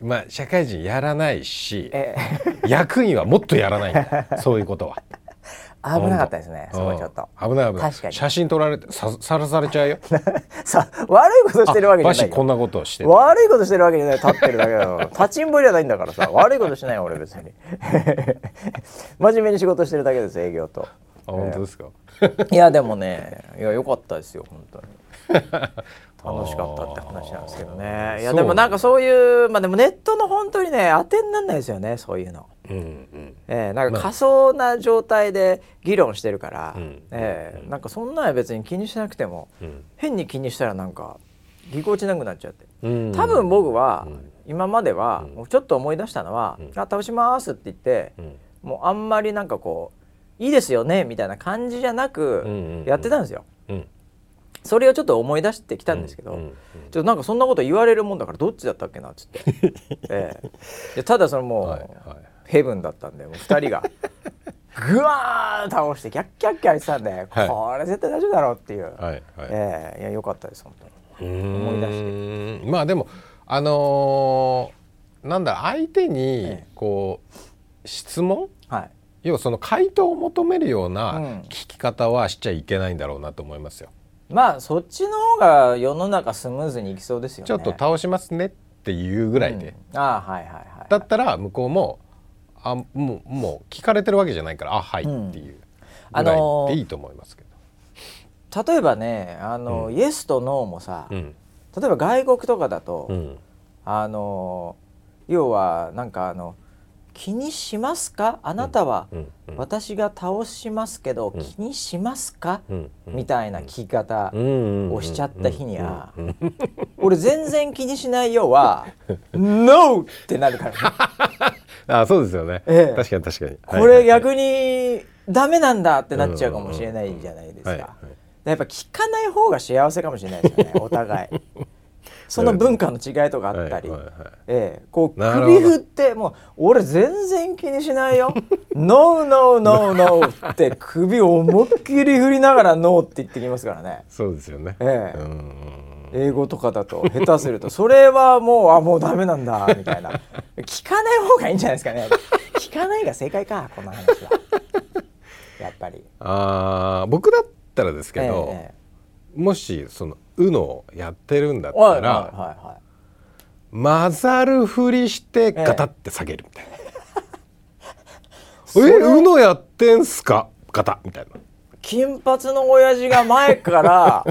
まあ社会人やらないし、ええ、役員はもっとやらないんだそういうことは危なかったですね。すごいちょっと危ない危ない。確かに写真撮られてさらされちゃうよさ悪いことしてるわけじゃないよ。バシこんなことをして悪いことしてるわけじゃない。立ってるだけだろ立ちんぼりじゃないんだからさ悪いことしないよ俺別に真面目に仕事してるだけです営業と。あ、えー、本当ですかいやでもねいや良かったですよ本当に楽しかったって話なんですけどね。いやでもなんかそういう、まあでもネットの本当にね当てになんないですよねそういうの、うんうんえー、なんか仮想な状態で議論してるから、うんうんえー、なんかそんなん別に気にしなくても、うん、変に気にしたらなんかぎこちなくなっちゃって、うん、多分僕は、うん、今までは、うん、ちょっと思い出したのは、うん、あ倒しますって言って、うん、もうあんまりなんかこういいですよねみたいな感じじゃなくやってたんですよ、うんうんうん、それをちょっと思い出してきたんですけど、うんうんうん、ちょっとなんかそんなこと言われるもんだからどっちだったっけなっつって、えー、ただそのもう、はいはい、ヘブンだったんでもうふたりがぐわーン倒してキャッキャッキャ言ってたんで、はい、これ絶対大丈夫だろうっていう、はいはいえー、いや良かったです本当に思い出して。まあでもあのー、なんだ相手にこう、ええ質問、はい、要はその回答を求めるような聞き方はしちゃいけないんだろうなと思いますよ、うん、まあそっちの方が世の中スムーズにいきそうですよね。ちょっと倒しますねっていうぐらいで、うん、あはいはいはいはい、だったら向こうもあもう、もう聞かれてるわけじゃないからあはいっていうぐらいでいいと思いますけど、うん、例えばねあの、うん、イエスとノーもさ、うん、例えば外国とかだと、うん、あの要はなんかあの気にしますかあなたは、うんうん、私が倒しますけど、うん、気にしますか、うん、みたいな聞き方をしちゃった日には、うんうん、俺全然気にしないよはノーってなるから、ね、あそうですよね、ええ、確かに確かにこれ逆にダメなんだってなっちゃうかもしれないじゃないですか、うんうんうんはいはい、やっぱ聞かない方が幸せかもしれないですよねお互いその文化の違いとかあったり、はいはいはいええ、こう首振ってもう俺全然気にしないよノーノーノーノーって首を思いっきり振りながらノーって言ってきますからね。そうですよね、ええ、うん英語とかだと下手するとそれはもうあもうダメなんだみたいな聞かない方がいいんじゃないですかね聞かないが正解かこの話はやっぱりあ僕だったらですけど、ええ、もしそのうのやってるんだったら、はいはいはいはい、混ざるふりしてガタって下げるみたいな、ええ、えうのやってんすかガタみたいな金髪の親父が前から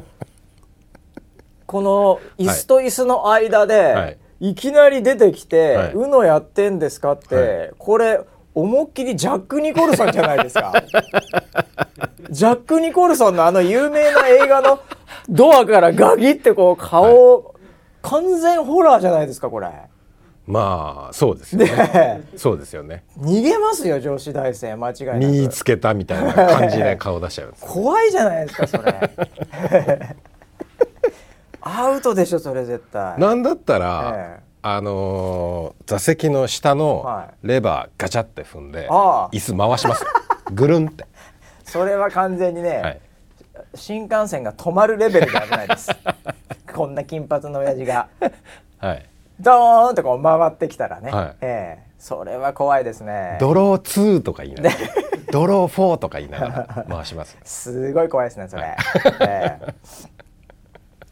この椅子と椅子の間でいきなり出てきて、はい、うのやってんですかって、はい、これ思いっきりジャック・ニコルソンじゃないですかジャック・ニコルソンのあの有名な映画のドアからガギってこう顔を、はい、完全ホラーじゃないですかこれ。まあそうですよねそうですよね逃げますよ女子大生間違いなく見つけたみたいな感じで顔出しちゃうんです、ね、怖いじゃないですかそれアウトでしょそれ絶対。なんだったら、ええあのー、座席の下のレバーガチャって踏んで、はい、椅子回しますぐるんってそれは完全にね、はい新幹線が止まるレベルで危ないですこんな金髪の親父がはいドーンってこう回ってきたらね、はいえー、それは怖いですね。ドローツーとか言いながらドローフォーとか言いながら回しますすごい怖いですねそれ、はいえ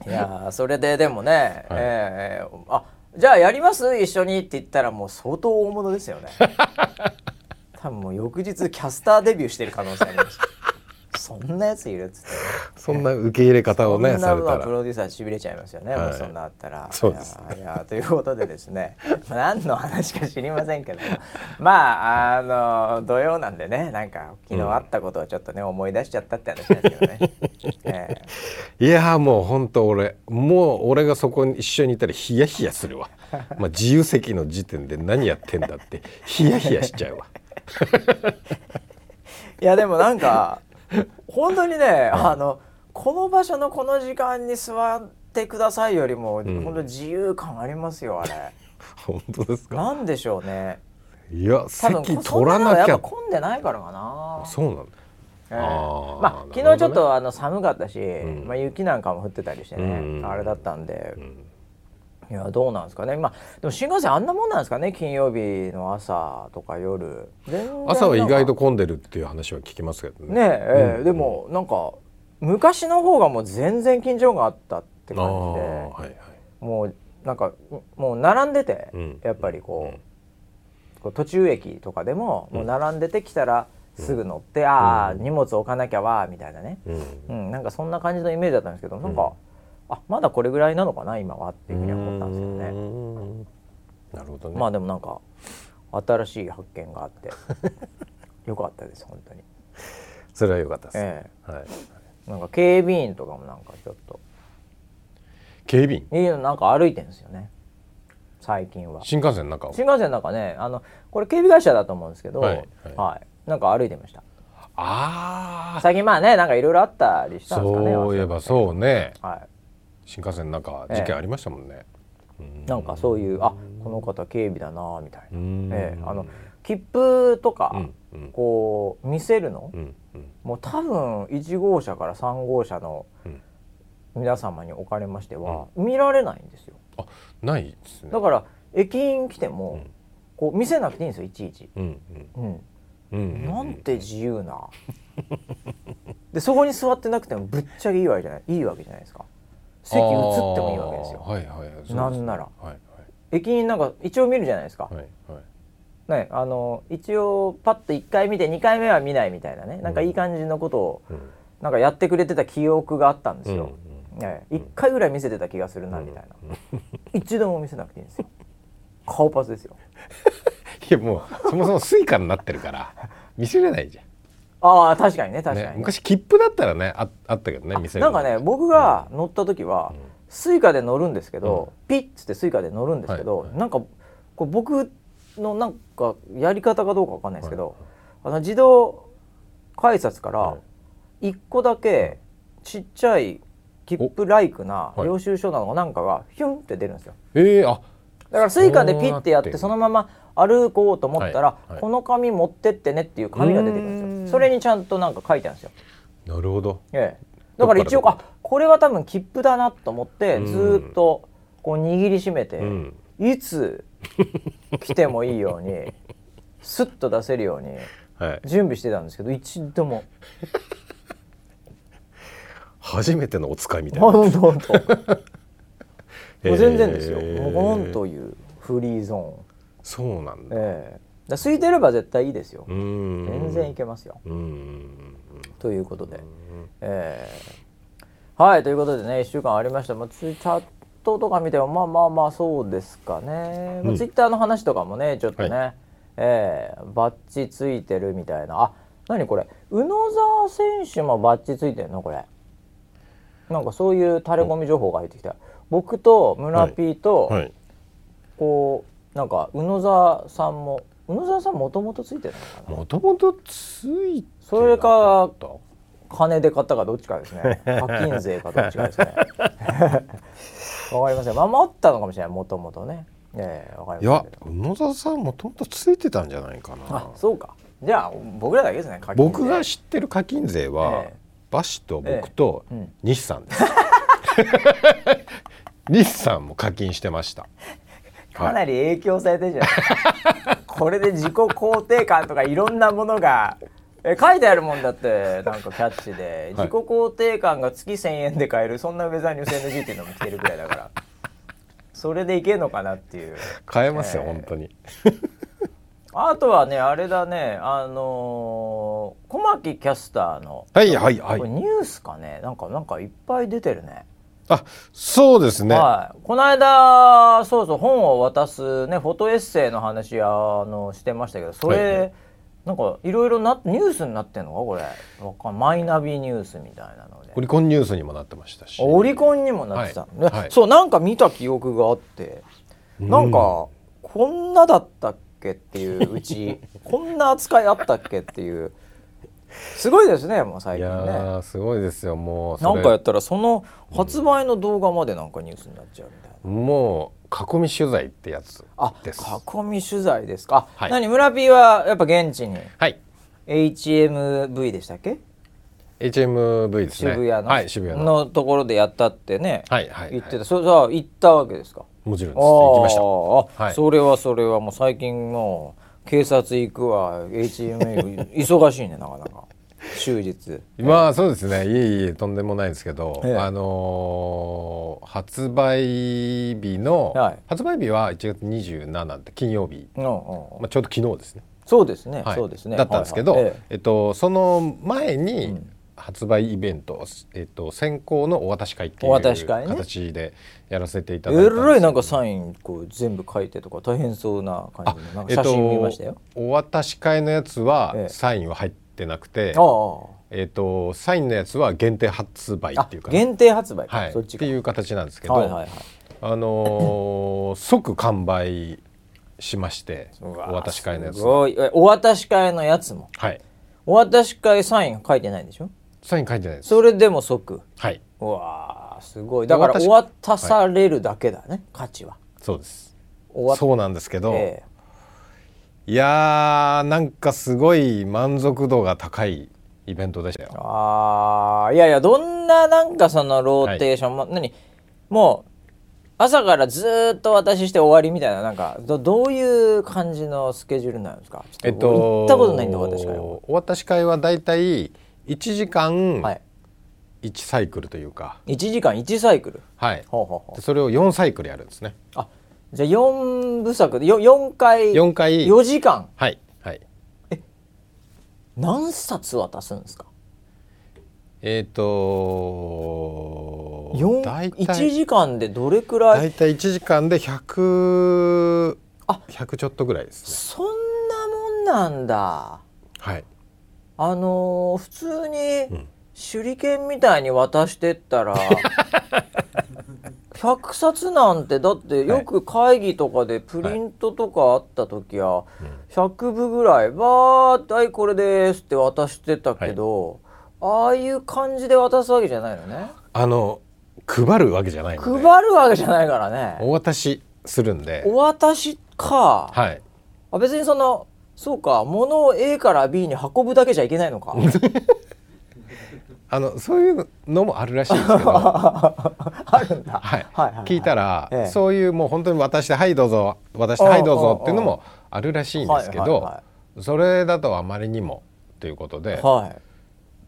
ー、いやそれででもね、はいえー、あじゃあやります一緒にって言ったらもう相当大物ですよね多分もう翌日キャスターデビューしてる可能性ありますそんなやついるっつって、ね、そんな受け入れ方をねされたらプロデューサーしびれちゃいますよね、はい、もうそんなあったらそうです、ね、いやいやということでですね何の話か知りませんけどまああの土曜なんでねなんか昨日あったことをちょっとね、うん、思い出しちゃったって話なんですけどね、えー、いやもう本当俺もう俺がそこに一緒にいたらヒヤヒヤするわまあ自由席の時点で何やってんだってヒヤヒヤしちゃうわいやでもなんか本当にね、はい、あのこの場所のこの時間に座ってくださいよりも、うん、本当自由感ありますよあれ本当ですか。なんでしょうね。いや席取らなきゃ混んでないからかな。そうなんだ、えーあまあ、昨日ちょっと、ね、あの寒かったし、うんまあ、雪なんかも降ってたりしてね、うん、あれだったんで、うん、いやどうなんですかね、まあ、でも新幹線あんなもんなんですかね。金曜日の朝とか夜朝は意外と混んでるっていう話は聞きますけど ね, ねえ、えーうん、でもなんか昔の方がもう全然緊張があったって感じで、はいはい、もうなんかもう並んでて、うん、やっぱりこ う,、うん、こう途中駅とかでも、うん、もう並んでてきたらすぐ乗って、うん、ああ荷物置かなきゃわみたいなね、うんうん、なんかそんな感じのイメージだったんですけど、うん、なんかあまだこれぐらいなのかな今はっていうふうに思ったんですよね。うんなるほどね。まあでもなんか新しい発見があって良かったです本当に。それは良かったです、ええはい、なんか警備員とかもなんかちょっと警備員いいのなんか歩いてるんですよね。最近は新幹線の中を新幹線の中ね、あのこれ警備会社だと思うんですけど、はいはいはい、なんか歩いてました。あ、最近まあね、なんかいろいろあったりしたんですかね。そういえばそうね、はい、新幹線の中事件ありましたもんね、ええ、うん、なんかそういう、あ、この方警備だなみたいな、ええ、あの切符とか、うんうん、こう見せるの、うんうん、もう多分いち号車からさん号車の皆様におかれましては、うん、見られないんですよ。あ、ないですね。だから駅員来ても、うん、こう見せなくていいんですよ、いちいち、うんうんうんうんうんうん、なんて自由なで、そこに座ってなくてもぶっちゃけいいわけじゃない、いいわけじゃないですか。席移ってもいいわけですよ、はいはいはい、なんなら、はいはい、駅員なんか一応見るじゃないですか、はいはいね、あの一応パッといっかい見てにかいめは見ないみたいなね、なんかいい感じのことを、うん、なんかやってくれてた記憶があったんですよ、うんうんね、いっかいぐらい見せてた気がするなみたいな、うんうん、一度も見せなくていいんですよ顔パスですよいやもうそもそもスイカになってるから見せれないじゃん。ああ、確かにね、確かにね、昔切符だったらね あ, あったけどね、見せるなんかね、僕が乗った時は、うん、スイカで乗るんですけど、うん、ピッつってスイカで乗るんですけど、はいはい、なんかこれ僕のなんかやり方かどうかわかんないですけど、はいはい、あの自動改札からいっこだけちっちゃい切符ライクな領収書なのなんかがヒュンって出るんですよ、はい、えー、あ、だからスイカでピッてやってそのまま歩こうと思ったら、はいはい、この紙持ってってねっていう紙が出てくるんですよ。それにちゃんとなんか書いてあるんですよ。なるほど、ええ、だから一応あ、これは多分切符だなと思ってずっとこう握りしめて、うん、いつ来てもいいようにスッと出せるように準備してたんですけど、はい、一度も初めてのお使いみたいな、本当本当もう全然ですよ、もうゴンというフリーゾーン。そうなんだ、えー、だ空いてれば絶対いいですよ、うん全然いけますよ、うんということで、えー、はい、ということでね、いっしゅうかんありました。まあ、チャットとか見てもまあまあまあそうですかね、うん、ツイッターの話とかもねちょっとね、はい、えー、バッチついてるみたいな。あ、何これ、宇野沢選手もバッチついてるのこれ、なんかそういう垂れ込み情報が入ってきた。僕と村 P と、はいはい、こうなんか宇野沢さんも宇野沢さんもともとついてるのかな、もともとついてそれか金で買ったかどっちかですね課金税かどっちかですねわかりません、守ったのかもしれない、もともとね、えー、わかりませんけど、いや宇野沢さんもともとついてたんじゃないかな。あ、そうか、じゃあ僕らだけですね課金税。僕が知ってる課金税は、えー、バシと僕と西さんです、えーうんリスさんも課金してましたかなり影響されてるじゃないですか、はい、これで自己肯定感とかいろんなものがえ書いてあるもんだって、なんかキャッチで、はい、自己肯定感が月せんえんで買えるそんなウェザーニュース エヌジー っていうのも来てるくらいだからそれでいけるのかなっていう、買えますよ、えー、本当にあとはね、あれだね、あのー、小牧キャスターの、はいはいはい、これニュースかね、なんかなんかいっぱい出てるね。あ、そうですね、はい、この間そうそう本を渡すねフォトエッセイの話あのしてましたけど、それ、はいはい、なんかいろいろなニュースになってんのかこれ、かマイナビニュースみたいなのでオリコンニュースにもなってましたし、オリコンにもなってた、はいはい、そう、なんか見た記憶があって、なんかこんなだったっけっていう、うちこんな扱いあったっけっていう、すごいですね、もう最近ね。いや、すごいですよ、もうそれなんかやったらその発売の動画までなんかニュースになっちゃうみたいな、うん、もう囲み取材ってやつです。あ、囲み取材ですか、はい、何、村 P はやっぱ現地に、はい、エイチエムブイ でしたっけ。 エイチエムブイ ですね、渋谷の、はい、渋谷 の, のところでやったってね、はいはいはい、言ってた。それさ、行ったわけですか。もちろんです、行きました、はい、それはそれはもう最近もう警察行くわ、エイチエムブイ 忙しいね、なかなか終日。まあそうですね、いえいえとんでもないですけど、ええ、あのー、発売日の、はい、発売日はいちがつにじゅうしちにちって金曜日、うんうんうん、まあ、ちょうど昨日ですね。そうですね、はい、そうですね、だったんですけど、はいはい、えっと、その前に発売イベント、うん、えっと、先行のお渡し会っていう形でやらせていただいたんですけど、えらいなんかサインこう全部書いてとか大変そうな感じの、なんか写真見ましたよ、えっと、お渡し会のやつはサインは入ってなくて、ええ、ああ、えっと、サインのやつは限定発売っていうか、ね、限定発売か、はい、そっちかっていう形なんですけど、はいはいはい、あのー、即完売しまして、お渡し会のやつ、お渡し会のやつも、はい、お渡し会サイン書いてないでしょ。サイン書いてないです。それでも即、はい、うわーすごい。だからお渡されるだけだね、はい、価値は。そうです、そうなんですけど、えー、いやーなんかすごい満足度が高いイベントでしたよ。あー、いやいや、どんななんかそのローテーションも、はい、何もう朝からずっと私して終わりみたいな、なんか ど, どういう感じのスケジュールなんですか。ちょっと行ったことないんで、えっと、お渡し会はお渡し会はだいたいいちじかんいちサイクルというか、はい、いちじかんいちサイクル、はい、ほうほうほう。でそれをよんサイクルやるんですね。あ、じゃあよん部作で 4, 4回4回よじかん、はいはい。え、何冊渡すんですか。えっ、ー、とーいちじかんでどれくらい。だいたいいちじかんでひゃく、あ、ひゃくちょっとぐらいですね。そんなもんなんだ。はい。あのー、普通に手裏剣みたいに渡してったら、うん、ひゃくさつなんて、だってよく会議とかでプリントとかあった時はひゃく部ぐらいバーッ、はい、これですって渡してたけど、はい、ああいう感じで渡すわけじゃないのね。あの、配るわけじゃないので、配るわけじゃないからね。お渡しするんで。お渡しか。はい。あ、別にその、そうか、物を A から B に運ぶだけじゃいけないのか。あの、そういうのもあるらしいんですけど。あるんだ。はい。はいはいはい、聞いたら、ええ、そういうもう本当に渡して、はいどうぞ、渡して、はいどうぞっていうのもあるらしいんですけど、はいはいはい、それだとあまりにもということで。はい、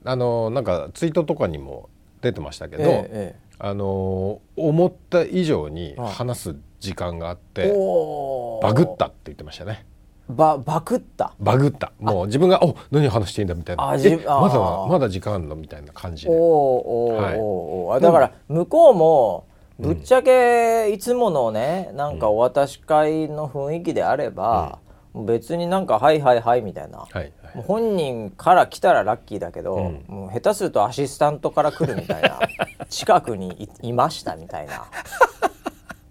あのなんかツイートとかにも出てましたけど、ええ、あの思った以上に話す時間があって、はい、おバグったって言ってましたね。バグったバグったもう自分がお何話していいんだみたいな、あえまだまだ時間あるのみたいな感じで、おお、はい、おお、だから向こうもぶっちゃけいつものね、うん、なんかお渡し会の雰囲気であれば、うん、別になんかはいはいはいみたいな、はいはい、もう本人から来たらラッキーだけど、うん、もう下手するとアシスタントから来るみたいな近くに い, いましたみたいな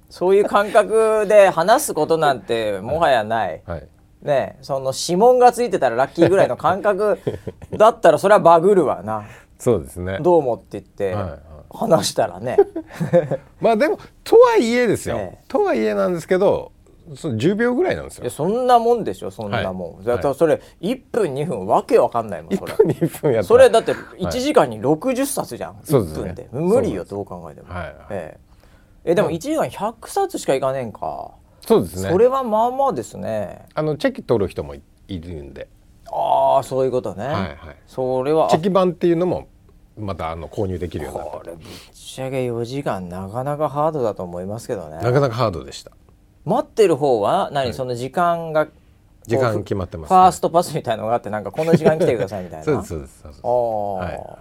そういう感覚で話すことなんてもはやない、はいはい、ね、その指紋がついてたらラッキーぐらいの感覚だったらそれはバグるわな。そうですね、どうもって言って、はいはい、話したらねまあでもとはいえですよ、ね、とはいえなんですけどじゅうびょうぐらいなんですよ。いや、そんなもんでしょ、そんなもん、はい、それいっぷんにふんわけわかんないもん。それいっぷんにふんやった、それだっていちじかんにろくじゅっさつじゃん、はい、いっぷんで、無理よ、どう考えても、はいはい、えー、えでもいちじかんひゃくさつしかいかねえんか。そうですね、それはまあまあですね。あのチェキ取る人も い, いるんで、ああそういうことね、はいはい、それはチェキ版っていうのもまたあの購入できるようになった。これぶっちゃけよじかんなかなかハードだと思いますけどね。なかなかハードでした。待ってる方は何、はい、その時間が時間決まってます、ね、ファーストパスみたいなのがあって、なんかこの時間来てくださいみたいなそうですそうですそうです、は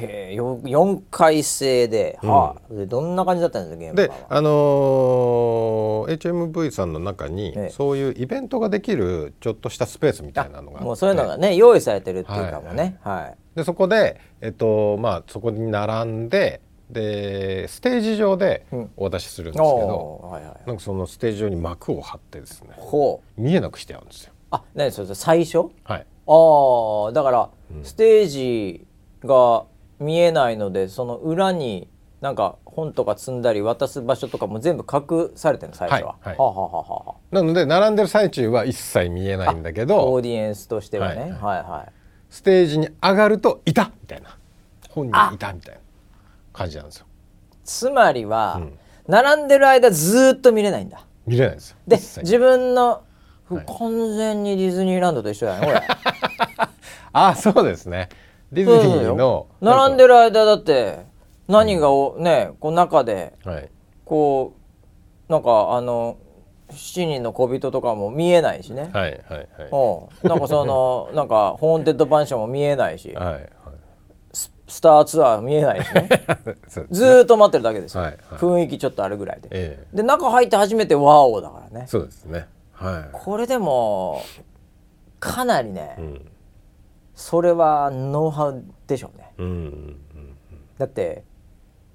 い、へえ、よんかい制で、うん、はあ、でどんな感じだったんですか、現場は。で、あのー、エイチエムブイ さんの中に、ええ、そういうイベントができるちょっとしたスペースみたいなのがあって、もうそういうのがね、用意されてるっていうかもね、はいはいはい、でそこで、えっとまあ、そこに並んで。でステージ上でお渡しするんですけど、うんはいはい、なんかそのステージ上に幕を張ってですね、ほう、見えなくしてやるんですよ。あ、何それ最初、はい、あだから、うん、ステージが見えないので、その裏になんか本とか積んだり渡す場所とかも全部隠されてるの、最初は、はいはい、はあ、はあはあ、なので並んでる最中は一切見えないんだけど、オーディエンスとしてはね、はいはいはい、ステージに上がるといたみたいな、本人いたみたいな感じなんですよ。つまりは、うん、並んでる間ずっと見れないんだ。見れないですよ。で自分の、はい、完全にディズニーランドと一緒だよねこれあ、そうですね、ディズニーの並んでる間だって何が、うん、ね、こう中で、はい、こうなんかあのしちにんの小人とかも見えないしね、はいはいはい、おう、なんかそのなんかホーンテッドマンションも見えないし、はい、スターツアー見えないしねそうですね、ずーっと待ってるだけですよ、はいはい、雰囲気ちょっとあるぐらいで、えー、で中入って初めてワオだからね。そうですね、はい、これでもかなりね、うん、それはノウハウでしょうね、うんうんうんうん、だって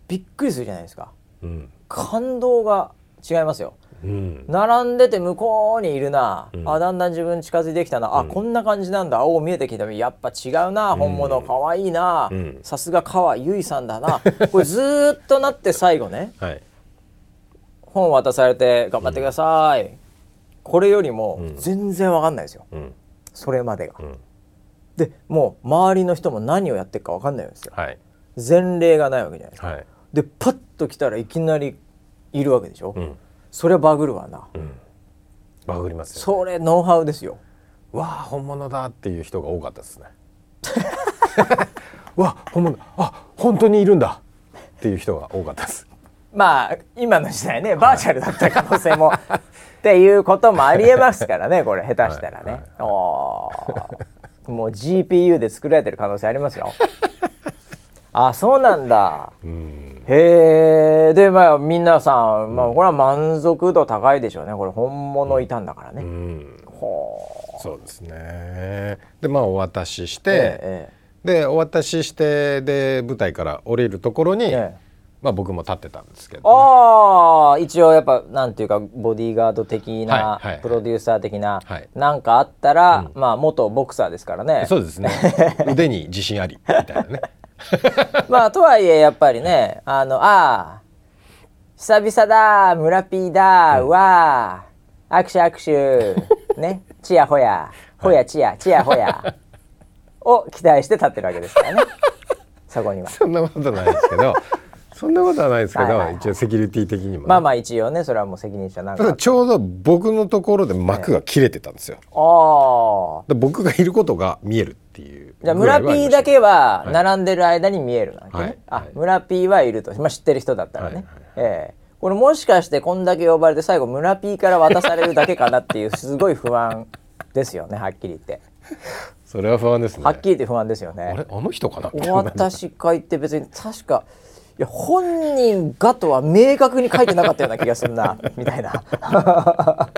びっくりするじゃないですか、うん、感動が違いますよ、うん、並んでて向こうにいるな、うん、あだんだん自分近づいてきたな、うん、あこんな感じなんだ、お見えてきた、やっぱ違うな、本物かわいいな、うん、さすが川由衣さんだな、これずっとなって最後ね、はい、本渡されて頑張ってください、うん、これよりも全然わかんないですよ、うん、それまでが、うん、でもう周りの人も何をやってるかわかんないんですよ、はい、前例がないわけじゃないですか、はい、でパッと来たらいきなりいるわけでしょ、うん、それはバグるわな、うん、バグりますよ、ね、それノウハウですよ。わあ本物だっていう人が多かったですねわあ本物、あ本当にいるんだっていう人が多かったです。まあ今の時代ねバーチャルだった可能性も、はい、っていうこともありえますからね、これ下手したらね、はいはいはい、おもう ジーピーユー で作られてる可能性ありますよあそうなんだ、うん、へえ。でまあみんなさん、まあ、これは満足度高いでしょうね、これ本物いたんだからね、うんうん、ほうそうですね。でまあお渡しして、ええ、でお渡ししてで舞台から降りるところに、ええまあ、僕も立ってたんですけど、ね、あ一応やっぱなんていうかボディーガード的な、はいはいはい、プロデューサー的な、はい、なんかあったら、うんまあ、元ボクサーですからね。そうですね腕に自信ありみたいなねまあとはいえやっぱりね、はい、あのあ久々だ村 P だ、うん、わー握手握手ねチヤホヤホヤチヤチヤホヤを期待して立ってるわけですからねそこにはそんなことないですけどそんなことはないですけど、はいはいはい、一応セキュリティ的にも、ね、まあまあ一応ねそれはもう責任者なんか。ただちょうど僕のところで幕が切れてたんですよ、ね、あで僕がいることが見えるっていうぐらいはありました。じゃあ村 P だけは並んでる間に見えるなんてね、はい、あ村 P はいると、まあ、知ってる人だったらね、はいはいえー、これもしかしてこんだけ呼ばれて最後村 P から渡されるだけかなっていうすごい不安ですよねはっきり言ってそれは不安ですね。はっきり言って不安ですよね。あれあの人かなお渡し会って別に確かいや本人がとは明確に書いてなかったような気がするなみたいな危ない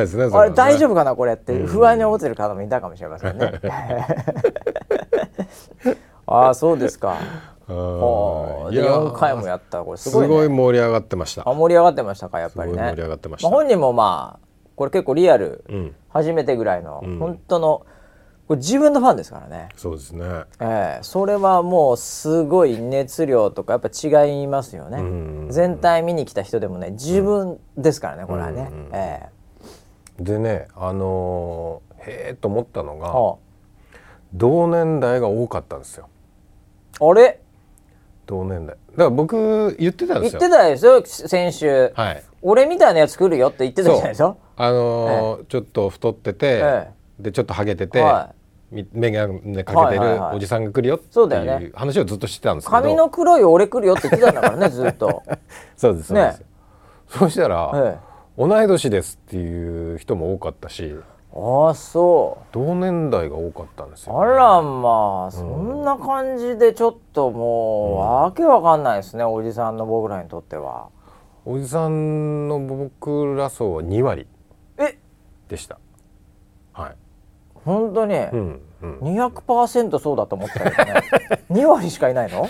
です ね, それねあれ大丈夫かなこれって不安に思ってる方もいたかもしれませんねああそうですかあでよんかいもやったこれすごい、ね、すごい盛り上がってました。あ盛り上がってましたかやっぱりね。盛り上がってました、まあ、本人もまあこれ結構リアル、うん、初めてぐらいの、うん、本当のこれ自分のファンですからね。そうですね、えー、それはもうすごい熱量とかやっぱ違いますよね、うんうんうん、全体見に来た人でもね自分ですからね、うん、これはね、うんうんえー、でねあのー、へーと思ったのが同年代が多かったんですよ。あれ同年代だから僕言ってたんですよ。言ってたですよ先週、はい、俺みたいなやつ来るよって言ってたじゃないですか。あのーえー、ちょっと太ってて、えーでちょっとハゲてて、はい、目がねかけてるおじさんが来るよっていう話をずっとしてたんですけど、ね、髪の黒い俺来るよって言ってたんだからねずっとそうですそうです、ね、そうしたら、ええ、同い年ですっていう人も多かったしああそう同年代が多かったんですよ、ね、あらまあそんな感じでちょっともう、うん、わけわかんないですねおじさんの僕らにとっては。おじさんの僕ら層はに割でした。はい本当に、うんうん、にひゃくパーセント そうだと思ったよねに割しかいないの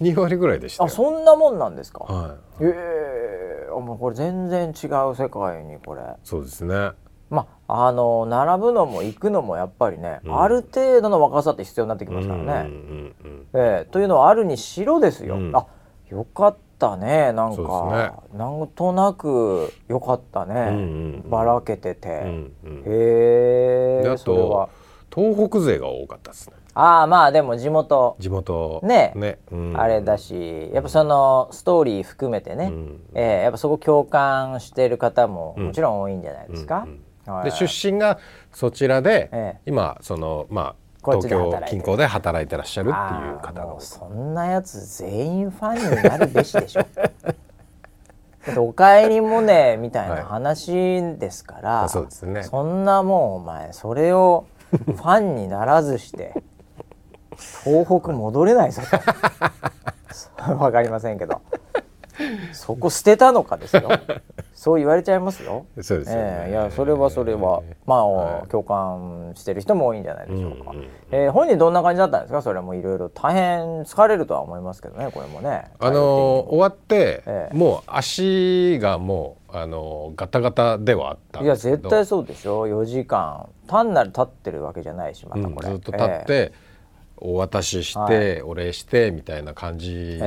に割ぐらいでしたよ。あそんなもんなんですか、はいはい、えー、もうこれ全然違う世界にこれ。そうですねまああの並ぶのも行くのもやっぱりね、うん、ある程度の若さって必要になってきますからね、うんうんうんえー、というのはあるにしろですよ、うん、あよかったねなんか、ね、なんとなくよかったね、うんうんうん、ばらけてて、うんうん、へえ。あと東北勢が多かったですね。ああまあでも地元地元ね、ねうん、あれだしやっぱそのストーリー含めてね、うんえー、やっぱそこ共感してる方ももちろん多いんじゃないですか、うんうんうん、で出身がそちらで、えー、今そのまあ東京近郊で働いてらっしゃるっていう方のそんなやつ全員ファンになるべしでしょだってお帰りもねみたいな話ですから、はいそうですね、そんなもうお前それをファンにならずして東北戻れないぞとわかりませんけどそこ捨てたのかですよそう言われちゃいますよ。そうですよね、えー、いやそれはそれは、えー、まあ、はい、共感してる人も多いんじゃないでしょうか、うんうん、えー、本人どんな感じだったんですか。それもいろいろ大変疲れるとは思いますけどね、これもね、あのー、終わって、えー、もう足がもう、あのー、ガタガタではあったんですけど。いや絶対そうでしょ。よじかん単なる立ってるわけじゃないし、またこれ、うん、ずっと立って、えー、お渡しして、はい、お礼してみたいな感じ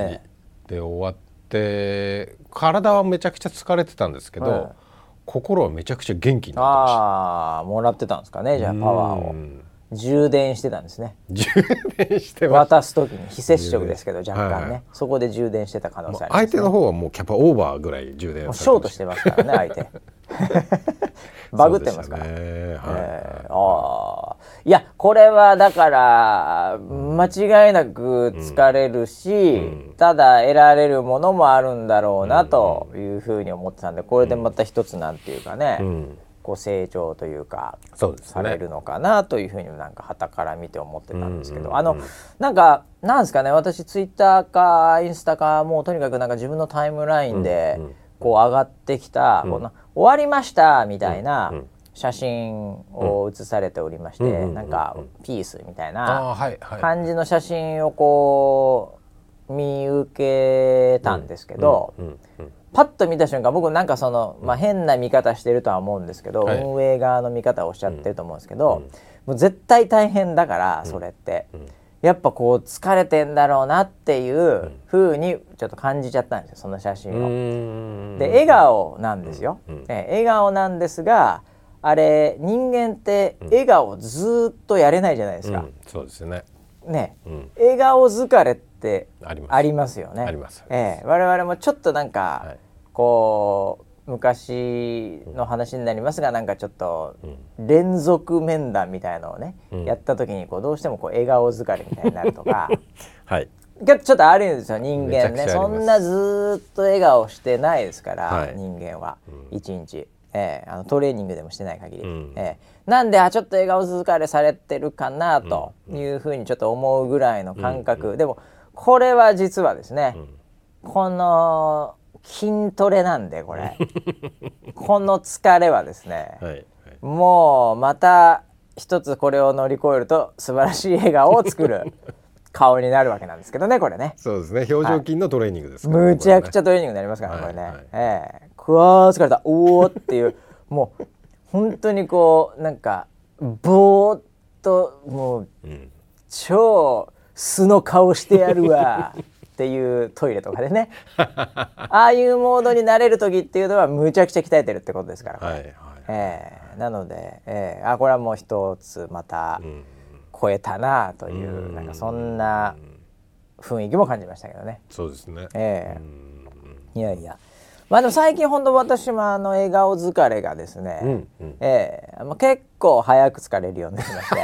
で終わって、えーで体はめちゃくちゃ疲れてたんですけど、うん、心はめちゃくちゃ元気になってました。ああ、もらってたんですかね。じゃあパワーを充電してたんですね。充電してました。渡す時に非接触ですけど若干ね、はい、そこで充電してた可能性ありますね。相手の方はもうキャパオーバーぐらい充電されてました。ショートしてますからね相手バグってますから、ね、はい、えー、あー、いやこれはだから間違いなく疲れるし、うん、ただ得られるものもあるんだろうなというふうに思ってたんで、これでまた一つなんていうかね、うん、こう成長というか、そうですね、されるのかなというふうになんか旗から見て思ってたんですけど、うんうんうん、あのなんかなんですかね、私ツイッターかインスタかもうとにかくなんか自分のタイムラインで、うんうん、こう上がってきた、うん、こうな終わりましたみたいな写真を写されておりまして、うん、なんかピースみたいな感じの写真をこう見受けたんですけど、パッと見た瞬間僕なんかその、まあ、変な見方してるとは思うんですけど、はい、運営側の見方をおっしゃってると思うんですけど、もう絶対大変だからそれって、うんうん、やっぱこう疲れてんだろうなっていう風にちょっと感じちゃったんですよ、その写真を。うーん、で笑顔なんですよ、うんうん、え笑顔なんですが、あれ人間って笑顔ずっとやれないじゃないですか、うん、そうですね、ね、うん、笑顔疲れってありますよね。あります、えー、我々もちょっとなんかこう、はい、昔の話になりますが、なんかちょっと連続面談みたいのをね、うん、やった時にこうどうしてもこう笑顔疲れみたいになるとか、はい、ちょっとあるんですよ人間ね。そんなずっと笑顔してないですから、はい、人間は一日、えー、あのトレーニングでもしてない限り、うん、えー、なんであちょっと笑顔疲れされてるかなというふうにちょっと思うぐらいの感覚、うん、でもこれは実はですね、うん、この筋トレなんでこれこの疲れはですね、はいはい、もうまた一つこれを乗り越えると素晴らしい笑顔を作る顔になるわけなんですけどね、これね。そうですね、表情筋のトレーニングですから、ね、はい、むちゃくちゃトレーニングになりますからね、これね、はいはい、えー、くわー疲れた、おおっていうもう本当にこうなんかぼーっともう、うん、超素の顔してやるわっていうトイレとかでねああいうモードになれる時っていうのはむちゃくちゃ鍛えてるってことですから、はいはい、えー、なので、えー、あこれはもう一つまた超えたなという、うん、なんかそんな雰囲気も感じましたけどね。そうですね、えー、いやいや、まあ、でも最近本当私もあの笑顔疲れがですね、うんうん、えーまあ、結構早く疲れるようになりまして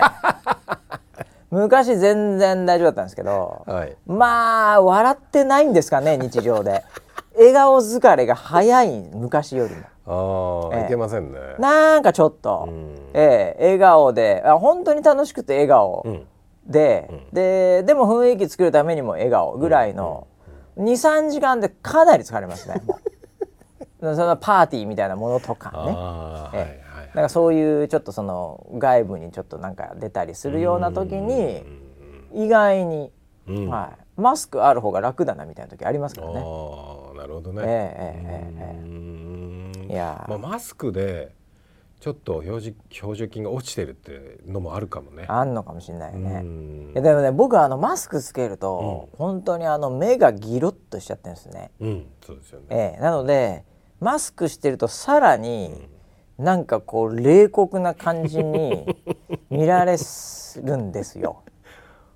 昔全然大丈夫だったんですけど、はい、まあ笑ってないんですかね日常で笑顔疲れが早い昔よりも。あ、ええ、いけませんね、なんかちょっと、ええ、笑顔で本当に楽しくて笑顔、うん、で、うん、ででも雰囲気作るためにも笑顔ぐらいの、うんうん、にさんじかんでかなり疲れますねそのパーティーみたいなものとかね、あ、ええ、はい、なんかそういうちょっとその外部にちょっとなんか出たりするような時に意外に、うん、はい、マスクある方が楽だなみたいな時ありますからね。あ、なるほどね、えーえーえー、いや、まあ、マスクでちょっと表情筋が落ちてるってのもあるかもね。あんのかもしれないよね。いやでもね、僕はあのマスクつけると、うん、本当にあの目がギロッとしちゃってるんですね、うん、そうですよね、えー、なのでマスクしてるとさらに、うん、なんかこう冷酷な感じに見られるんですよ、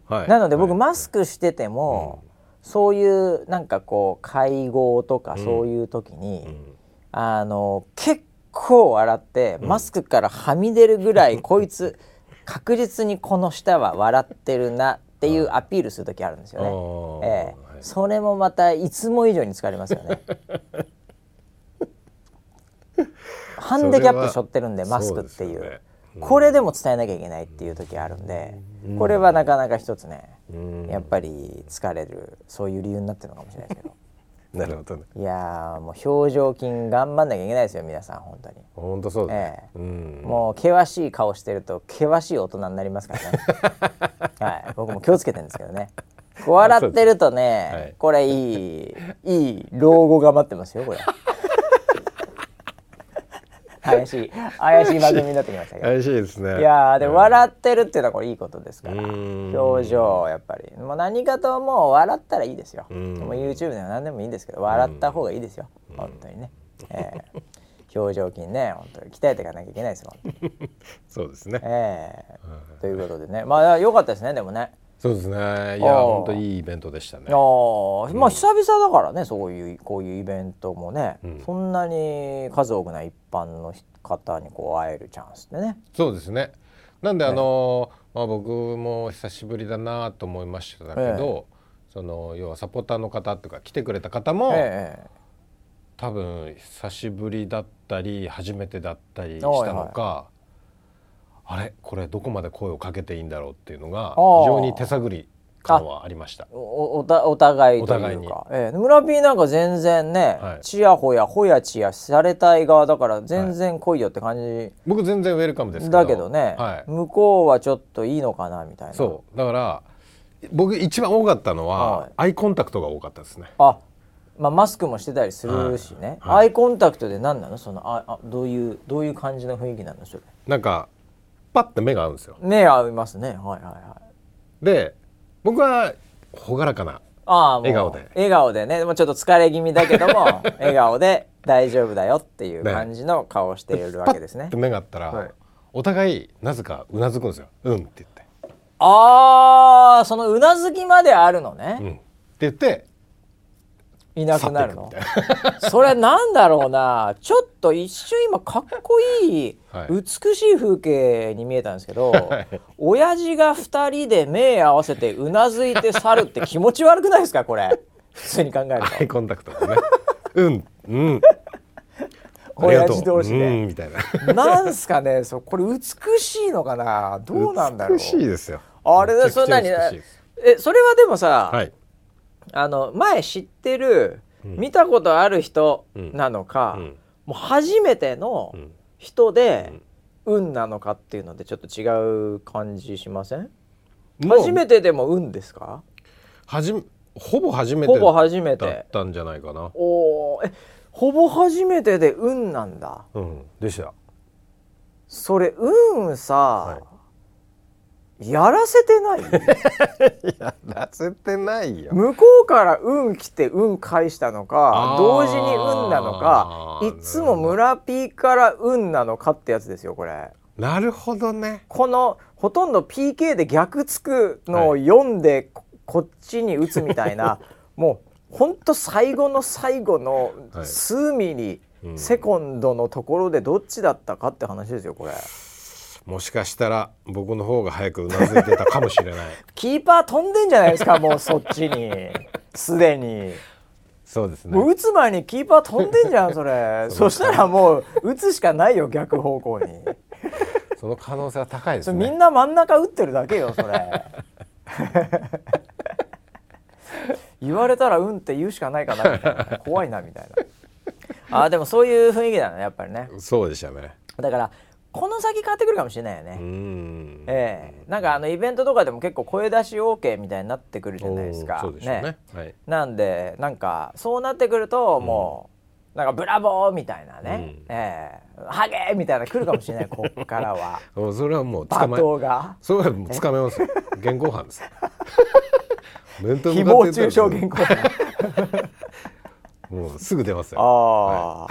はい、なので僕マスクしてても、はい、そういうなんかこう会合とかそういう時に、うん、あの結構笑ってマスクからはみ出るぐらい、うん、こいつ確実にこの舌は笑ってるなっていうアピールする時あるんですよね、えーはい、それもまたいつも以上に疲れますよねハンデキャップ背負ってるんでマスクっていう、ね、うん、これでも伝えなきゃいけないっていう時あるんで、うん、これはなかなか一つね、うん、やっぱり疲れるそういう理由になってるのかもしれないですけどなるほどね。いやもう表情筋頑張んなきゃいけないですよ皆さん本当に。本当そうだね、えーうん。もう険しい顔してると険しい大人になりますからね。はい、僕も気をつけてるんですけどね。笑ってるとね、はい、これいいいい老後が待ってますよこれ。怪しい怪しい番組になってきましたけど。怪しいですね。いやで、うん、笑ってるっていうのはこれいいことですから。表情やっぱりもう何かともう笑ったらいいですよ。もう YouTube でも何でもいいんですけど笑った方がいいですよ本当にね、えー、表情筋ね本当に鍛えていかなきゃいけないですよ本当に。そうですね、えー、ということでね、まあ良かったですねでもね。そうですね。いや本当にいいイベントでしたね。あ、うん、まあ久々だからねそういうこういうイベントもね、うん、そんなに数多くない一般の方にこう会えるチャンスでね。そうですね。なんで、ね、あの、まあ、僕も久しぶりだなと思いましたけど、えー、その要はサポーターの方とか来てくれた方も、えー、多分久しぶりだったり初めてだったりしたのか、はいはい、あれこれどこまで声をかけていいんだろうっていうのが非常に手探り感はありました。お, お, たお互いというかお互いに、えー、村 P なんか全然ね、はい、チヤホヤホヤチヤされたい側だから全然来いよって感じ、はい、僕全然ウェルカムですけどだけどね、はい、向こうはちょっといいのかなみたいな。そうだから僕一番多かったのは、はい、アイコンタクトが多かったですね。あ、まあ、マスクもしてたりするしね、はいはい、アイコンタクトで何なのそのああどういうどういう感じの雰囲気なのそれ。なんかパッて目が合うんですよ。目合いますね。はいはいはい。で、僕はほがらかな笑顔で。笑顔でね、もうちょっと疲れ気味だけども笑顔で大丈夫だよっていう感じの顔をしているわけですね。ね、パッて目が合ったら、はい、お互いなぜかうなずくんですよ。うんって言って。ああ、そのうなずきまであるのね。うんって言って。いなくなるの。それなんだろうな。ちょっと一瞬今かっこいい、はい、美しい風景に見えたんですけど、はい、親父がふたりで目合わせてうなずいて去るって気持ち悪くないですかこれ。普通に考えると。アイコンタクトもね。うんうん。親父同士でうんみたいな。なんすかね。そうこれ美しいのかな。どうなんだろう。美しいですよ。あれそんなにえそれはでもさ。はい、あの前知ってる、うん、見たことある人なのか、うんうん、もう初めての人で、うん、運なのかっていうのでちょっと違う感じしません？初めてでも運ですか？はじほぼ初めてだったんじゃないかな。おー、え、ほぼ初めてで運なんだ、うん、でした。それ運さ、はいやらせてないやらせてないよ。向こうから運来て運返したのか同時に運なのかいつも村 P から運なのかってやつですよこれ。なるほどね。このほとんど ピーケー で逆つくのを読んで、はい、こ, こっちに打つみたいなもうほんと最後の最後の数ミリ、はい、セコンドのところでどっちだったかって話ですよこれ。もしかしたら僕の方が早くうなずいてたかもしれないキーパー飛んでんじゃないですかもうそっちにすでに。そうですね。もう打つ前にキーパー飛んでんじゃんそれそ, そしたらもう打つしかないよ逆方向にその可能性は高いですね。みんな真ん中打ってるだけよそれ言われたらうんって言うしかないかなみたいな怖いなみたいな。あでもそういう雰囲気だねやっぱりね。そうでしたね。だからこの先変わってくるかもしれないよね。うん、えー、なんかあのイベントとかでも結構声出し OK みたいになってくるじゃないですか。そうでしょうね。ね、はい、なんでなんかそうなってくるともう、うん、なんかブラボーみたいなね、うん、えー、ハゲーみたいな来るかもしれないここからはそれはもう捕まえ罵倒がそれはもう捕まえますよ現行犯です誹謗中傷現行犯もうすぐ出ますよ。あ、は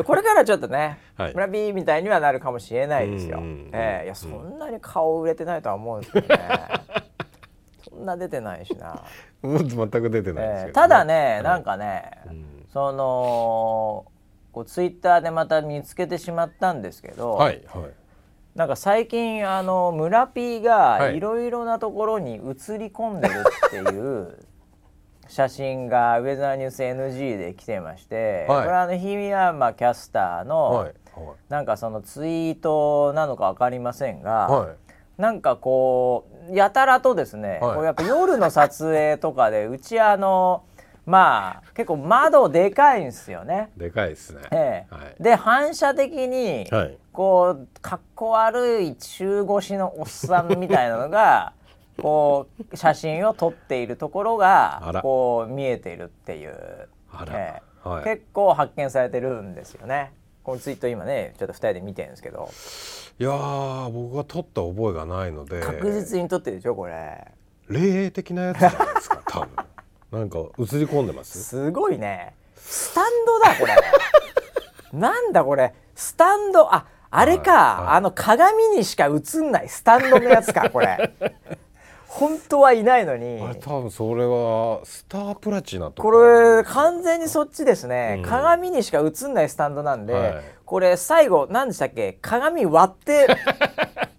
い、これからちょっとね、はい、村 P みたいにはなるかもしれないですよ。うんうんうん、えー、いやそんなに顔売れてないとは思うんですけどね。そんな出てないしな。もう全く出てないですけど、ね、えー、ただね、はい、なんかね、うん、そのこうツイッターでまた見つけてしまったんですけど、はいはい、なんか最近あの村 P がいろいろなところに映り込んでるっていう、はい。写真がウェザーニュース エヌジー で来てまして、はい、これはあの日比山キャスターの、はいはい、なんかそのツイートなのか分かりませんが、はい、なんかこうやたらとですね、はい、こうやっぱ夜の撮影とかでうちあのまあ結構窓でかいんですよね。でかいですね、ええはい、で反射的にこうかっこ悪い中腰のおっさんみたいなのがこう写真を撮っているところがこう見えているっていう、あら、ええはい、結構発見されてるんですよね。このツイート今ねちょっとふたりで見てるんですけど、いやー僕が撮った覚えがないので確実に撮ってるでしょこれ。霊的なやつじゃないですか多分なんか映り込んでます。すごいねスタンドだこれなんだこれスタンド、ああれか、はいはい、あの鏡にしか映んないスタンドのやつかこれ本当はいないのに、あれ多分それはスタープラチナとか、これ完全にそっちですね、うん、鏡にしか映んないスタンドなんで、はい、これ最後何でしたっけ、鏡割って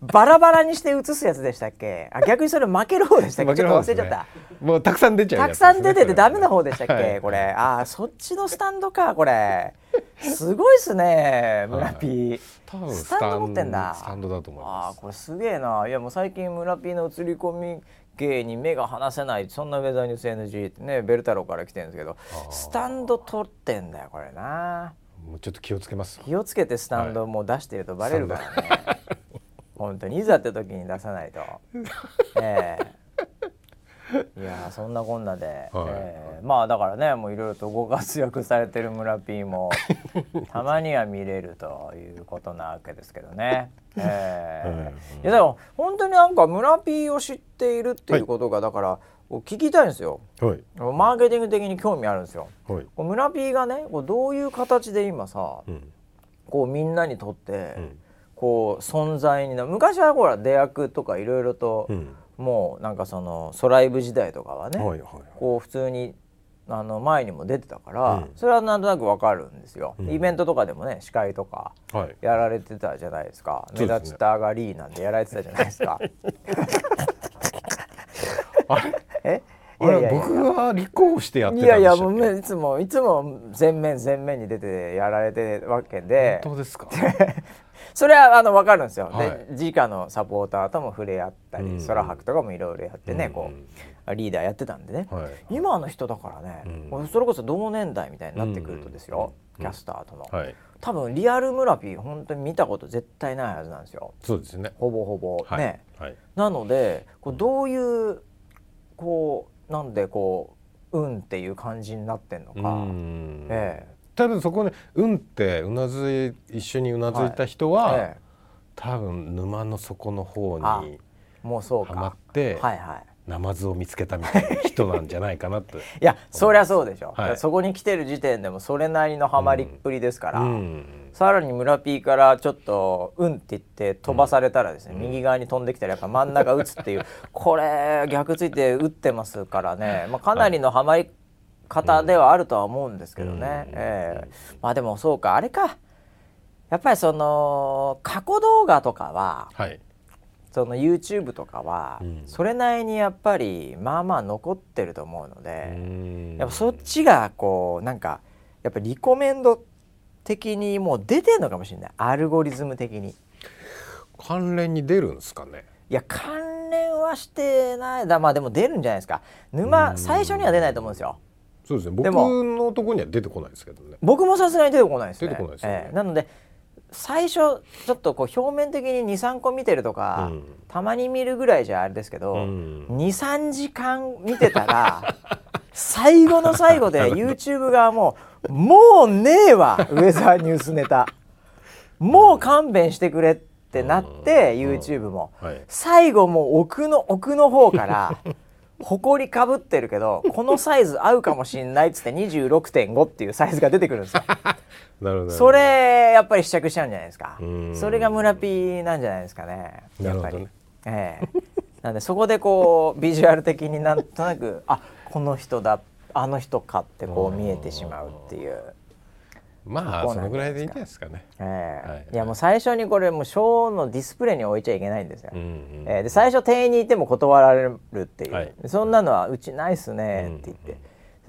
バラバラにして映すやつでしたっけ、あ逆にそれ負ける方でしたっけ、ちょっと忘れちゃった、もうたくさん出ちゃうやつ、ね、たくさん出ててダメな方でしたっけ、はい、これあそっちのスタンドかこれすごいっすね村 P、はい、多分 ス, タスタンド持ってんだ、スタンドだと思います。あこれすげえな。いやもう最近村 P の映り込み芸に目が離せない、そんなウェザーニュース エヌジー ってねベル太郎から来てるんですけど、スタンド取ってんだよこれな。もうちょっと気をつけます。気をつけてスタンドもう出してるとバレるからね、はい、本当にいざって時に出さないとええーいやそんなこんなで、はいえー、まあだからねもういろいろとご活躍されてる村 P もたまには見れるということなわけですけどねえー、いやでも本当になんか村 P を知っているっていうことがだから聞きたいんですよ、はい、マーケティング的に興味あるんですよ、はい、村 P がねどういう形で今さ、うん、こうみんなにとってこう存在になる、昔はほら出役とかいろいろと、うんもうなんかそのソライブ時代とかはね、はいはいはい、こう普通にあの前にも出てたから、うん、それはなんとなくわかるんですよ、うん、イベントとかでもね司会とかやられてたじゃないですか、はい、目立ちたがりなんてやられてたじゃないですかあれえいやいやいや僕は立候補してやってたんでしたっけ。いやいやもういつもいつも全面全面に出てやられてるわけで。本当ですかそれはあの分かるんですよ、はい、で直のサポーターとも触れ合ったり、うん、空白とかもいろいろやってね、うん、こうリーダーやってたんでね、はい、今の人だからね、うん、それこそ同年代みたいになってくるとですよ、うん、キャスターとの、うんはい、多分リアル村 P 本当に見たこと絶対ないはずなんですよ。そうですねほぼほぼ、はい、ね、はい、なのでこうどういうこうなんでこう運っていう感じになってんのか、うん、ええ、多分そこに運ってうなずい一緒にうなずいた人は、はいええ、多分沼の底の方にもうそうかハマって、はいはい、ナマズを見つけたみたいな人なんじゃないかなっていやそりゃそうでしょ、はい、そこに来てる時点でもそれなりのハマりっぷりですから、うんうん、さらに村 P からちょっと運って言って飛ばされたらですね、うん、右側に飛んできたらやっぱ真ん中打つっていうこれ逆ついて打ってますからね、まあ、かなりのハマり方ではあるとは思うんですけどね、うんえー、まあでもそうかあれかやっぱりその過去動画とかは、はい、その YouTube とかは、うん、それなりにやっぱりまあまあ残ってると思うので、うん、やっぱそっちがこうなんかやっぱリコメンド的にもう出てるのかもしれない。アルゴリズム的に関連に出るんですかね。いや関連はしてないだまあでも出るんじゃないですか。沼最初には出ないと思うんですよ。そうですね僕のとこには出てこないですけどね。僕もさすがに出てこないですね。出てこないですね、えー、なので最初ちょっとこう表面的に に,さん 個見てるとか、うん、たまに見るぐらいじゃあれですけど、うん、にさんじかん見てたら最後の最後で YouTube 側ももうねえわウェザーニュースネタもう勘弁してくれってなって、うん、YouTube も、うんはい、最後もう奥の奥の方から埃かぶってるけどこのサイズ合うかもしんないっつって にじゅうろくてんご っていうサイズが出てくるんですよなるほど。それやっぱり試着しちゃうんじゃないですか。それが村 P なんじゃないですかねやっぱり。なるほどね、えー、なんでそこでこうビジュアル的になんとなくあこの人だあの人かってこう見えてしまうっていう。まあそのぐらいでいいんじゃないですかね、えーはい、いやもう最初にこれもうショーのディスプレイに置いちゃいけないんですよ、うんうんえー、で最初店員にいても断られるっていう、はい、そんなのはうちないっすねって言って、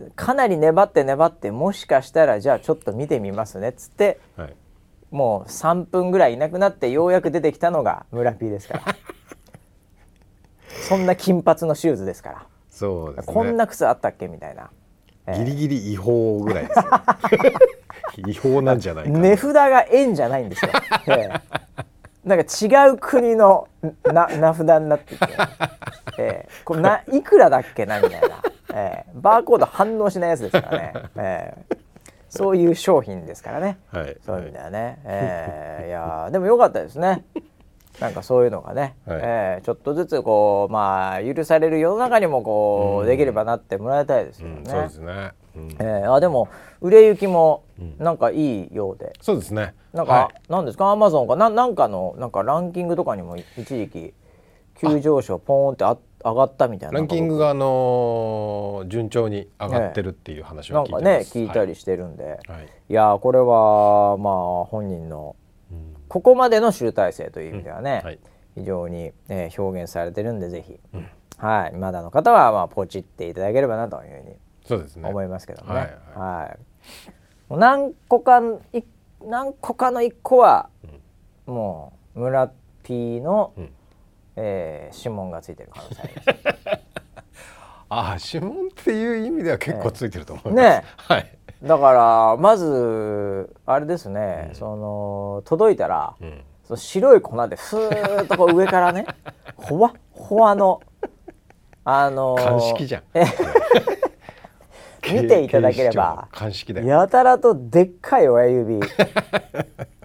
うんうん、かなり粘って粘ってもしかしたらじゃあちょっと見てみますねっつって、はい、もうさんぷんぐらいいなくなってようやく出てきたのが村 P ですからそんな金髪のシューズですからそうですね、こんな靴あったっけみたいなえー、ギリギリ違法ぐらいですよ違法なんじゃないかな。値札が円じゃないんですよ、えー、なんか違う国のな名札になってて、えー、これないくらだっけなみたいな、えー、バーコード反応しないやつですからね、えーそういう商品ですからね、はい、そういう意味ではね、はいえー、いやでも良かったですねなんかそういうのがね、はいえー、ちょっとずつこう、まあ、許される世の中にもこうできればなってもらいたいですよね、うん、そうですね、うんえー、あでも売れ行きもなんかいいようで、うん、そうですねなんか、はい、なんですかアマゾンか な, なんかのなんかランキングとかにも一時期急上昇ポーンってあって上がったみたいな。ランキングが、あのー、順調に上がってるっていう話を聞いてます、ええ、なんかね聞いたりしてるんで、はい、いやこれはまあ本人のここまでの集大成という意味ではね、うんはい、非常に、えー、表現されてるんでぜひ、うんはい、まだの方は、まあ、ポチっていただければなというふうにそうですね思いますけどね、はいはいはい、もう何個か何個かのいっこは、うん、もう村 P の、うんえー、指紋がついてる可能性ありますああ指紋っていう意味では結構ついてると思います、えーねはい、だからまずあれですね、うん、その届いたら、うん、その白い粉でふーっとこう上からねほわほわのあのー、鑑識じゃん見ていただければ鑑識だよやたらとでっかい親指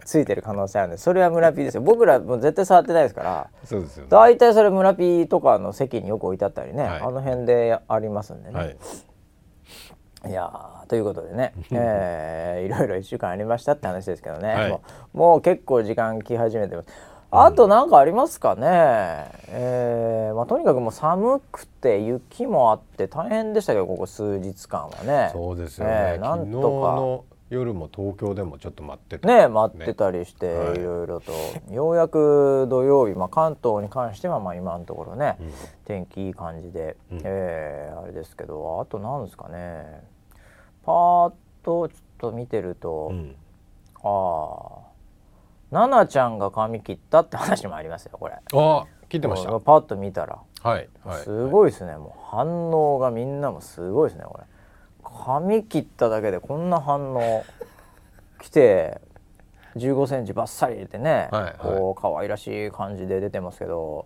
ついてる可能性あるんでそれは村 P ですよ僕らもう絶対触ってないですからそうですよ、ね、大体それ村 P とかの席によく置いてあったりね、はい、あの辺でありますんでね、はい、いやということでね、えー、いろいろいっしゅうかんありましたって話ですけどね、はい、もう、もう結構時間き始めてますあと何かありますかね、うんえーまあ、とにかくもう寒くて雪もあって大変でしたけどここ数日間はねそうですよね、えー、なんとか昨日の夜も東京でもちょっと待ってた、ねね、待ってたりしていろいろと、はい、ようやく土曜日、まあ、関東に関してはまあ今のところね、うん、天気いい感じで、うんえー、あれですけどあと何ですかねパーッとちょっと見てると、うん、ああナナちゃんが髪切ったって話もありますよこれあ切ってましたパッと見たら、はいはい、すごいですね、はい、もう反応がみんなもすごいですねこれ髪切っただけでこんな反応来てじゅうごセンチバッサリ入れてね、はいはい、こう可愛らしい感じで出てますけど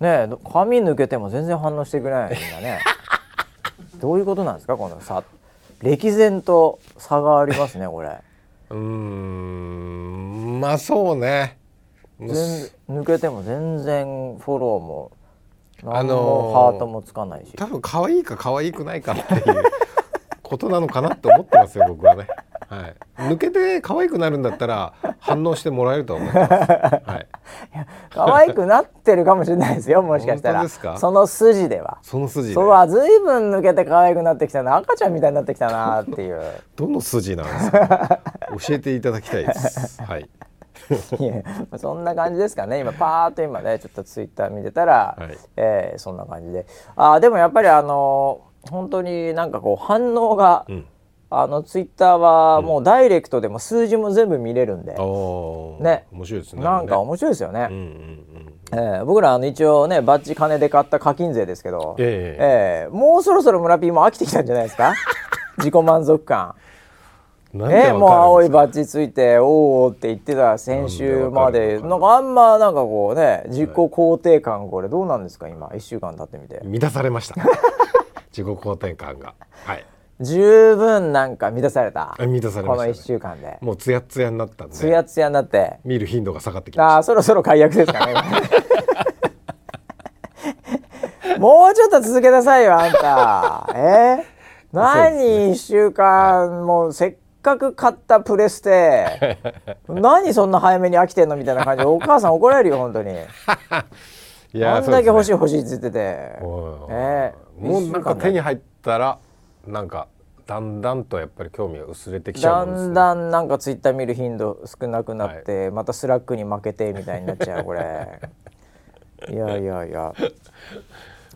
ね髪抜けても全然反応してくれないみんなねどういうことなんですかこの差歴然と差がありますねこれうーんまあそうね抜けても全然フォローも何もハートもつかないし、あのー、多分可愛いか可愛くないかっていうことなのかなって思ってますよ僕はね、はい、抜けて可愛くなるんだったら反応してもらえると思います、はい、いや可愛くなってるかもしれないですよもしかしたら本当ですかその筋ではその筋でそれは随分抜けて可愛くなってきたな赤ちゃんみたいになってきたなっていうどの、 どの筋なんですか教えていただきたいです、はい、いやそんな感じですかね今パーッと今ねちょっとツイッター見てたら、はいえー、そんな感じであでもやっぱりあのー、本当になんかこう反応が、うん、あのツイッターはもうダイレクトでも数字も全部見れるんで、うん、ね面白いですねなんか面白いですよね、うんうんうんえー、僕らあの一応ねバッジ金で買った課金税ですけど、えーえー、もうそろそろ村 P も飽きてきたんじゃないですか自己満足感ね、もう青いバッジついておーって言ってた先週までなんかあんまなんかこうね自己肯定感これどうなんですか今いっしゅうかん経ってみて満たされました自己肯定感が、はい、十分なんか満たされた満たされました、ね、このいっしゅうかんでもうツヤツヤになったんでツヤツヤになって見る頻度が下がってきましたあそろそろ解約ですかねもうちょっと続けなさいよあんたえ何いっしゅうかんもうせっかくせっかく買ったプレステ何そんな早めに飽きてんのみたいな感じでお母さん怒られるよ本当にいやあんだけ欲しい欲しいって言ってて、ね、もうなんか手に入ったらなんかだんだんとやっぱり興味が薄れてきちゃうんですねだんだんなんかツイッター見る頻度少なくなって、はい、またスラックに負けてみたいになっちゃうこれいやいやいや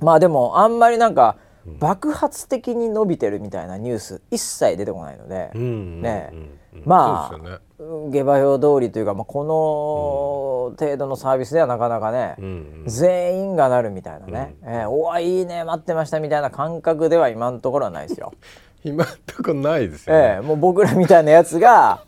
まあでもあんまりなんか爆発的に伸びてるみたいなニュース一切出てこないので、うんうんうんね、まあ、ね、下馬評通りというか、まあ、この程度のサービスではなかなかね、うんうん、全員がなるみたいなね、うんえー、おわいいね待ってましたみたいな感覚では今のところはないですよ今んとこないですよね、ええ、もう僕らみたいなやつが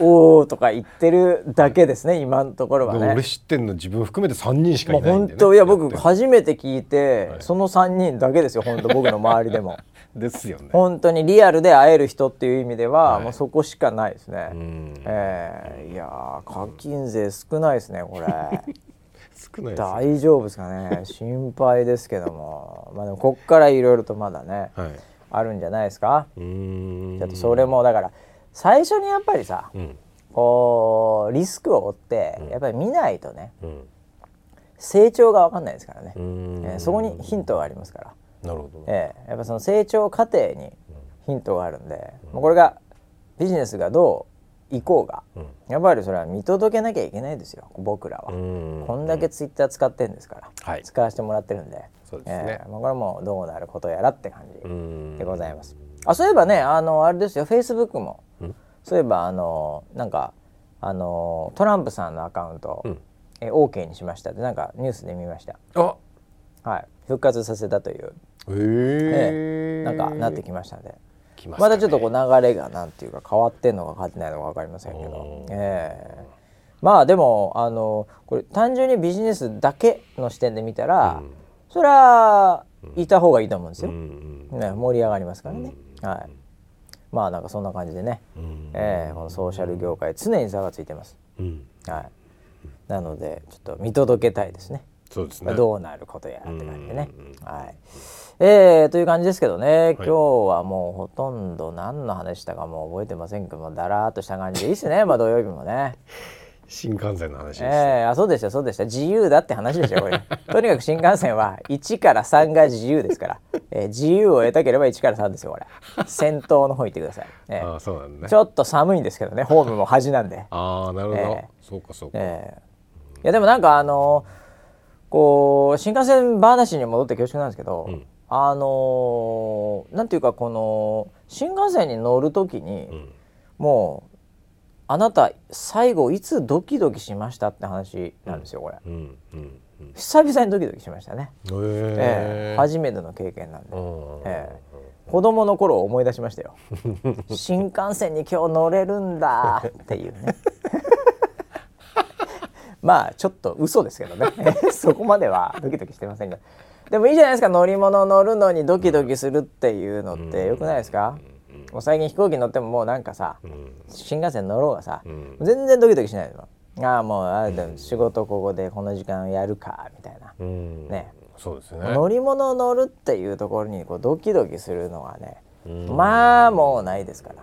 おーとか言ってるだけですね今のところはね。俺知ってんの自分含めてさんにんしかいないんでね、まあ、本当いや僕初めて聞いて、はい、そのさんにんだけですよ本当僕の周りでもですよね。本当にリアルで会える人っていう意味では、はい、もうそこしかないですね。うん、えー、いや課金税少ないですねこれ少ないですね。大丈夫ですかね心配ですけども、まあ、でもこっからいろいろとまだね、はい、あるんじゃないですか。うーんちょっとそれもだから最初にやっぱりさ、うん、こうリスクを負ってやっぱり見ないとね、うん、成長が分かんないですからね、えー、そこにヒントがありますからなるほど、えー、やっぱその成長過程にヒントがあるんで、うん、もうこれがビジネスがどういこうが、うん、やっぱりそれは見届けなきゃいけないですよ僕らは。こんだけツイッター使ってるんですから、はい、使わせてもらってるんで、そうですね、えー、もうこれもどうなることやらって感じでございます。あそういえばね、あのあれですよ Facebook もそういえばあのなんかあのトランプさんのアカウント、うん、え OK にしましたってなんかニュースで見ました。あ、はい、復活させたという、えー、なんかなってきましたので来ましたね。またちょっとこう流れがなんていうか変わってんのか変わってないのか分かりませんけど、えー、まあでもあのこれ単純にビジネスだけの視点で見たら、うん、それはいた方がいいと思うんですよ、うんうんね、盛り上がりますからね、うん、はい。まあなんかそんな感じでね、うんえー、このソーシャル業界常に差がついてます、うんはい、なのでちょっと見届けたいですね。そうですねどうなることやらって感じでね、うんはいえー、という感じですけどね、はい、今日はもうほとんど何の話したかもう覚えてませんけどもだらーっとした感じでいいっすねまあ土曜日もね新幹線の話です、ねえー、あそうでしたそうでした自由だって話でしょこれとにかく新幹線はいちからさんが自由ですから、えー、自由を得たければいちからさんですよこれ先頭の方行ってください、えーあそうなんね、ちょっと寒いんですけどねホームも端なんでああなるほど、えー、そうかそうか、えー、いやでもなんかあのー、こう新幹線話に戻って恐縮なんですけど、うん、あのー、なんていうかこの新幹線に乗るときに、うん、もうあなた最後いつドキドキしましたって話なんですよこれ、うんうんうん、久々にドキドキしましたね、えーえー、初めての経験なんで、えー、子供の頃を思い出しましたよ新幹線に今日乗れるんだっていうねまあちょっと嘘ですけどねそこまではドキドキしてませんけどでもいいじゃないですか乗り物乗るのにドキドキするっていうのってよくないですか。もう最近飛行機乗ってももうなんかさ、うん、新幹線乗ろうがさ、うん、全然ドキドキしないの。ああもうあでも仕事ここでこの時間やるかみたいな、うん、ね。そうですね。乗り物乗るっていうところにこうドキドキするのはね、うん、まあもうないですから、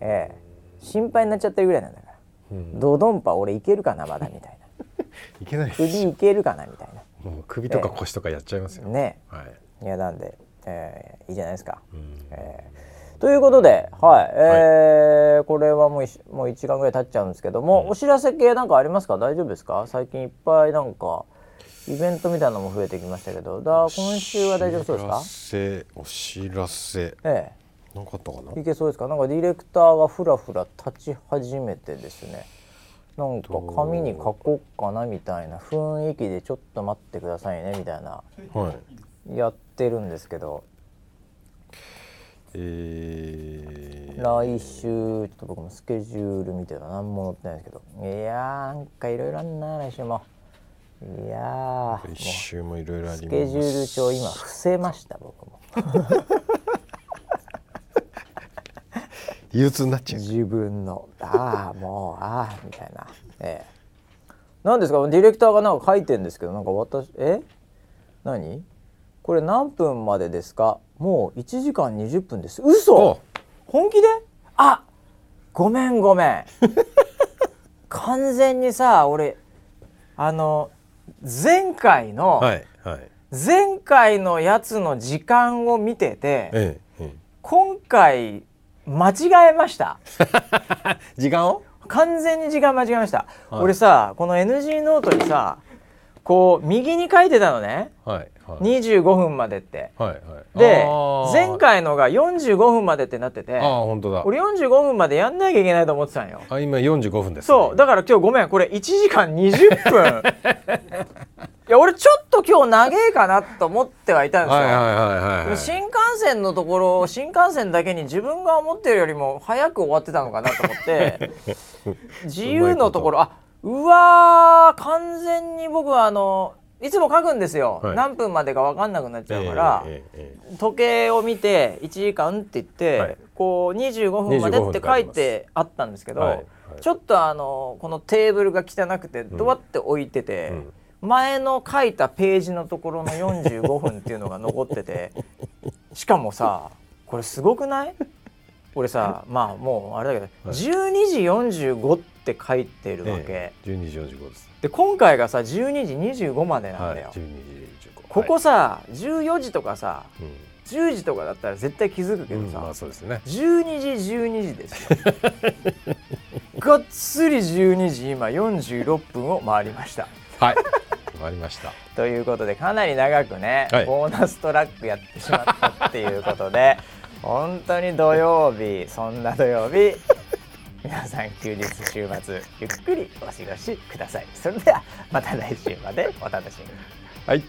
ええ、心配になっちゃってるぐらいなんだから、うん、ドドンパ俺いけるかなまだみたいないけないです首いけるかなみたいなもう首とか腰とかやっちゃいますよ、ええ、ね、はい、いやなんで、ええ、いいじゃないですか、うん、ええということで、はい、えーはい、これはもう、もういちじかんぐらい経っちゃうんですけども、うん、お知らせ系なんかありますか？大丈夫ですか？最近いっぱいなんかイベントみたいなのも増えてきましたけど、だ今週は大丈夫そうですか？お知らせ、ええ、なかったかな？いけそうですか？なんかディレクターがふらふら立ち始めてですね、なんか紙に書こうかなみたいな雰囲気でちょっと待ってくださいねみたいな、はい、やってるんですけど。えー、来週ちょっと僕もスケジュール見てたら何も載ってないですけど、いやーなんかいろいろあんな来週もいやー来週もいろいろあります。スケジュール帳今伏せました僕も憂鬱になっちゃう自分のああもうああみたいな、ええ、なんですかディレクターがなんか書いてんですけどなんか私え何これ何分までですか？もういちじかんにじゅっぷんです。嘘？本気で？あ、ごめんごめん完全にさ、俺あの前回の、はいはい、前回のやつの時間を見てて、ええ、今回間違えました時間を？完全に時間間違えました、はい、俺さ、この エヌジー ノートにさこう右に書いてたのね、はいはい、にじゅうごふんまでって、はいはい、で前回のがよんじゅうごふんまでってなってて、あ本当だ俺よんじゅうごふんまでやんなきゃいけないと思ってたんよ。あ今よんじゅうごふんです、ね、そうだから今日ごめんこれいちじかんにじゅっぷんいや俺ちょっと今日長えかなと思ってはいたんですよ。はいはいはいはい、でも新幹線のところ、新幹線だけに自分が思ってるよりも早く終わってたのかなと思って自由のところ、あ、うわー、完全に僕はあのいつも書くんですよ、はい、何分までか分かんなくなっちゃうから、えーえーえー、時計を見ていちじかんって言って、はい、こうにじゅうごふんまでって書いてあったんですけど、はいはい、ちょっとあのこのテーブルが汚くてドワッて置いてて、うん、前の書いたページのところのよんじゅうごふんっていうのが残っててしかもさ、これすごくない？俺さ、まあもうあれだけど、はい、じゅうにじよんじゅうごって書いてるわけ、ええ、じゅうにじよんじゅうごです。で今回がさじゅうにじにじゅうごまでなんだよ、はい、じゅうにじにじゅうご、ここさ、はい、じゅうよじとかさ、うん、じゅうじとかだったら絶対気づくけどさ、うん、まあそうですね、じゅうにじじゅうにじですよがっつりじゅうにじ今よんじゅうろっぷんを回りましたはい、回りましたということでかなり長くね、はい、ボーナストラックやってしまったっていうことで本当に土曜日、そんな土曜日皆さん休日週末ゆっくりお過ごしください。それではまた来週までお楽しみに。はい。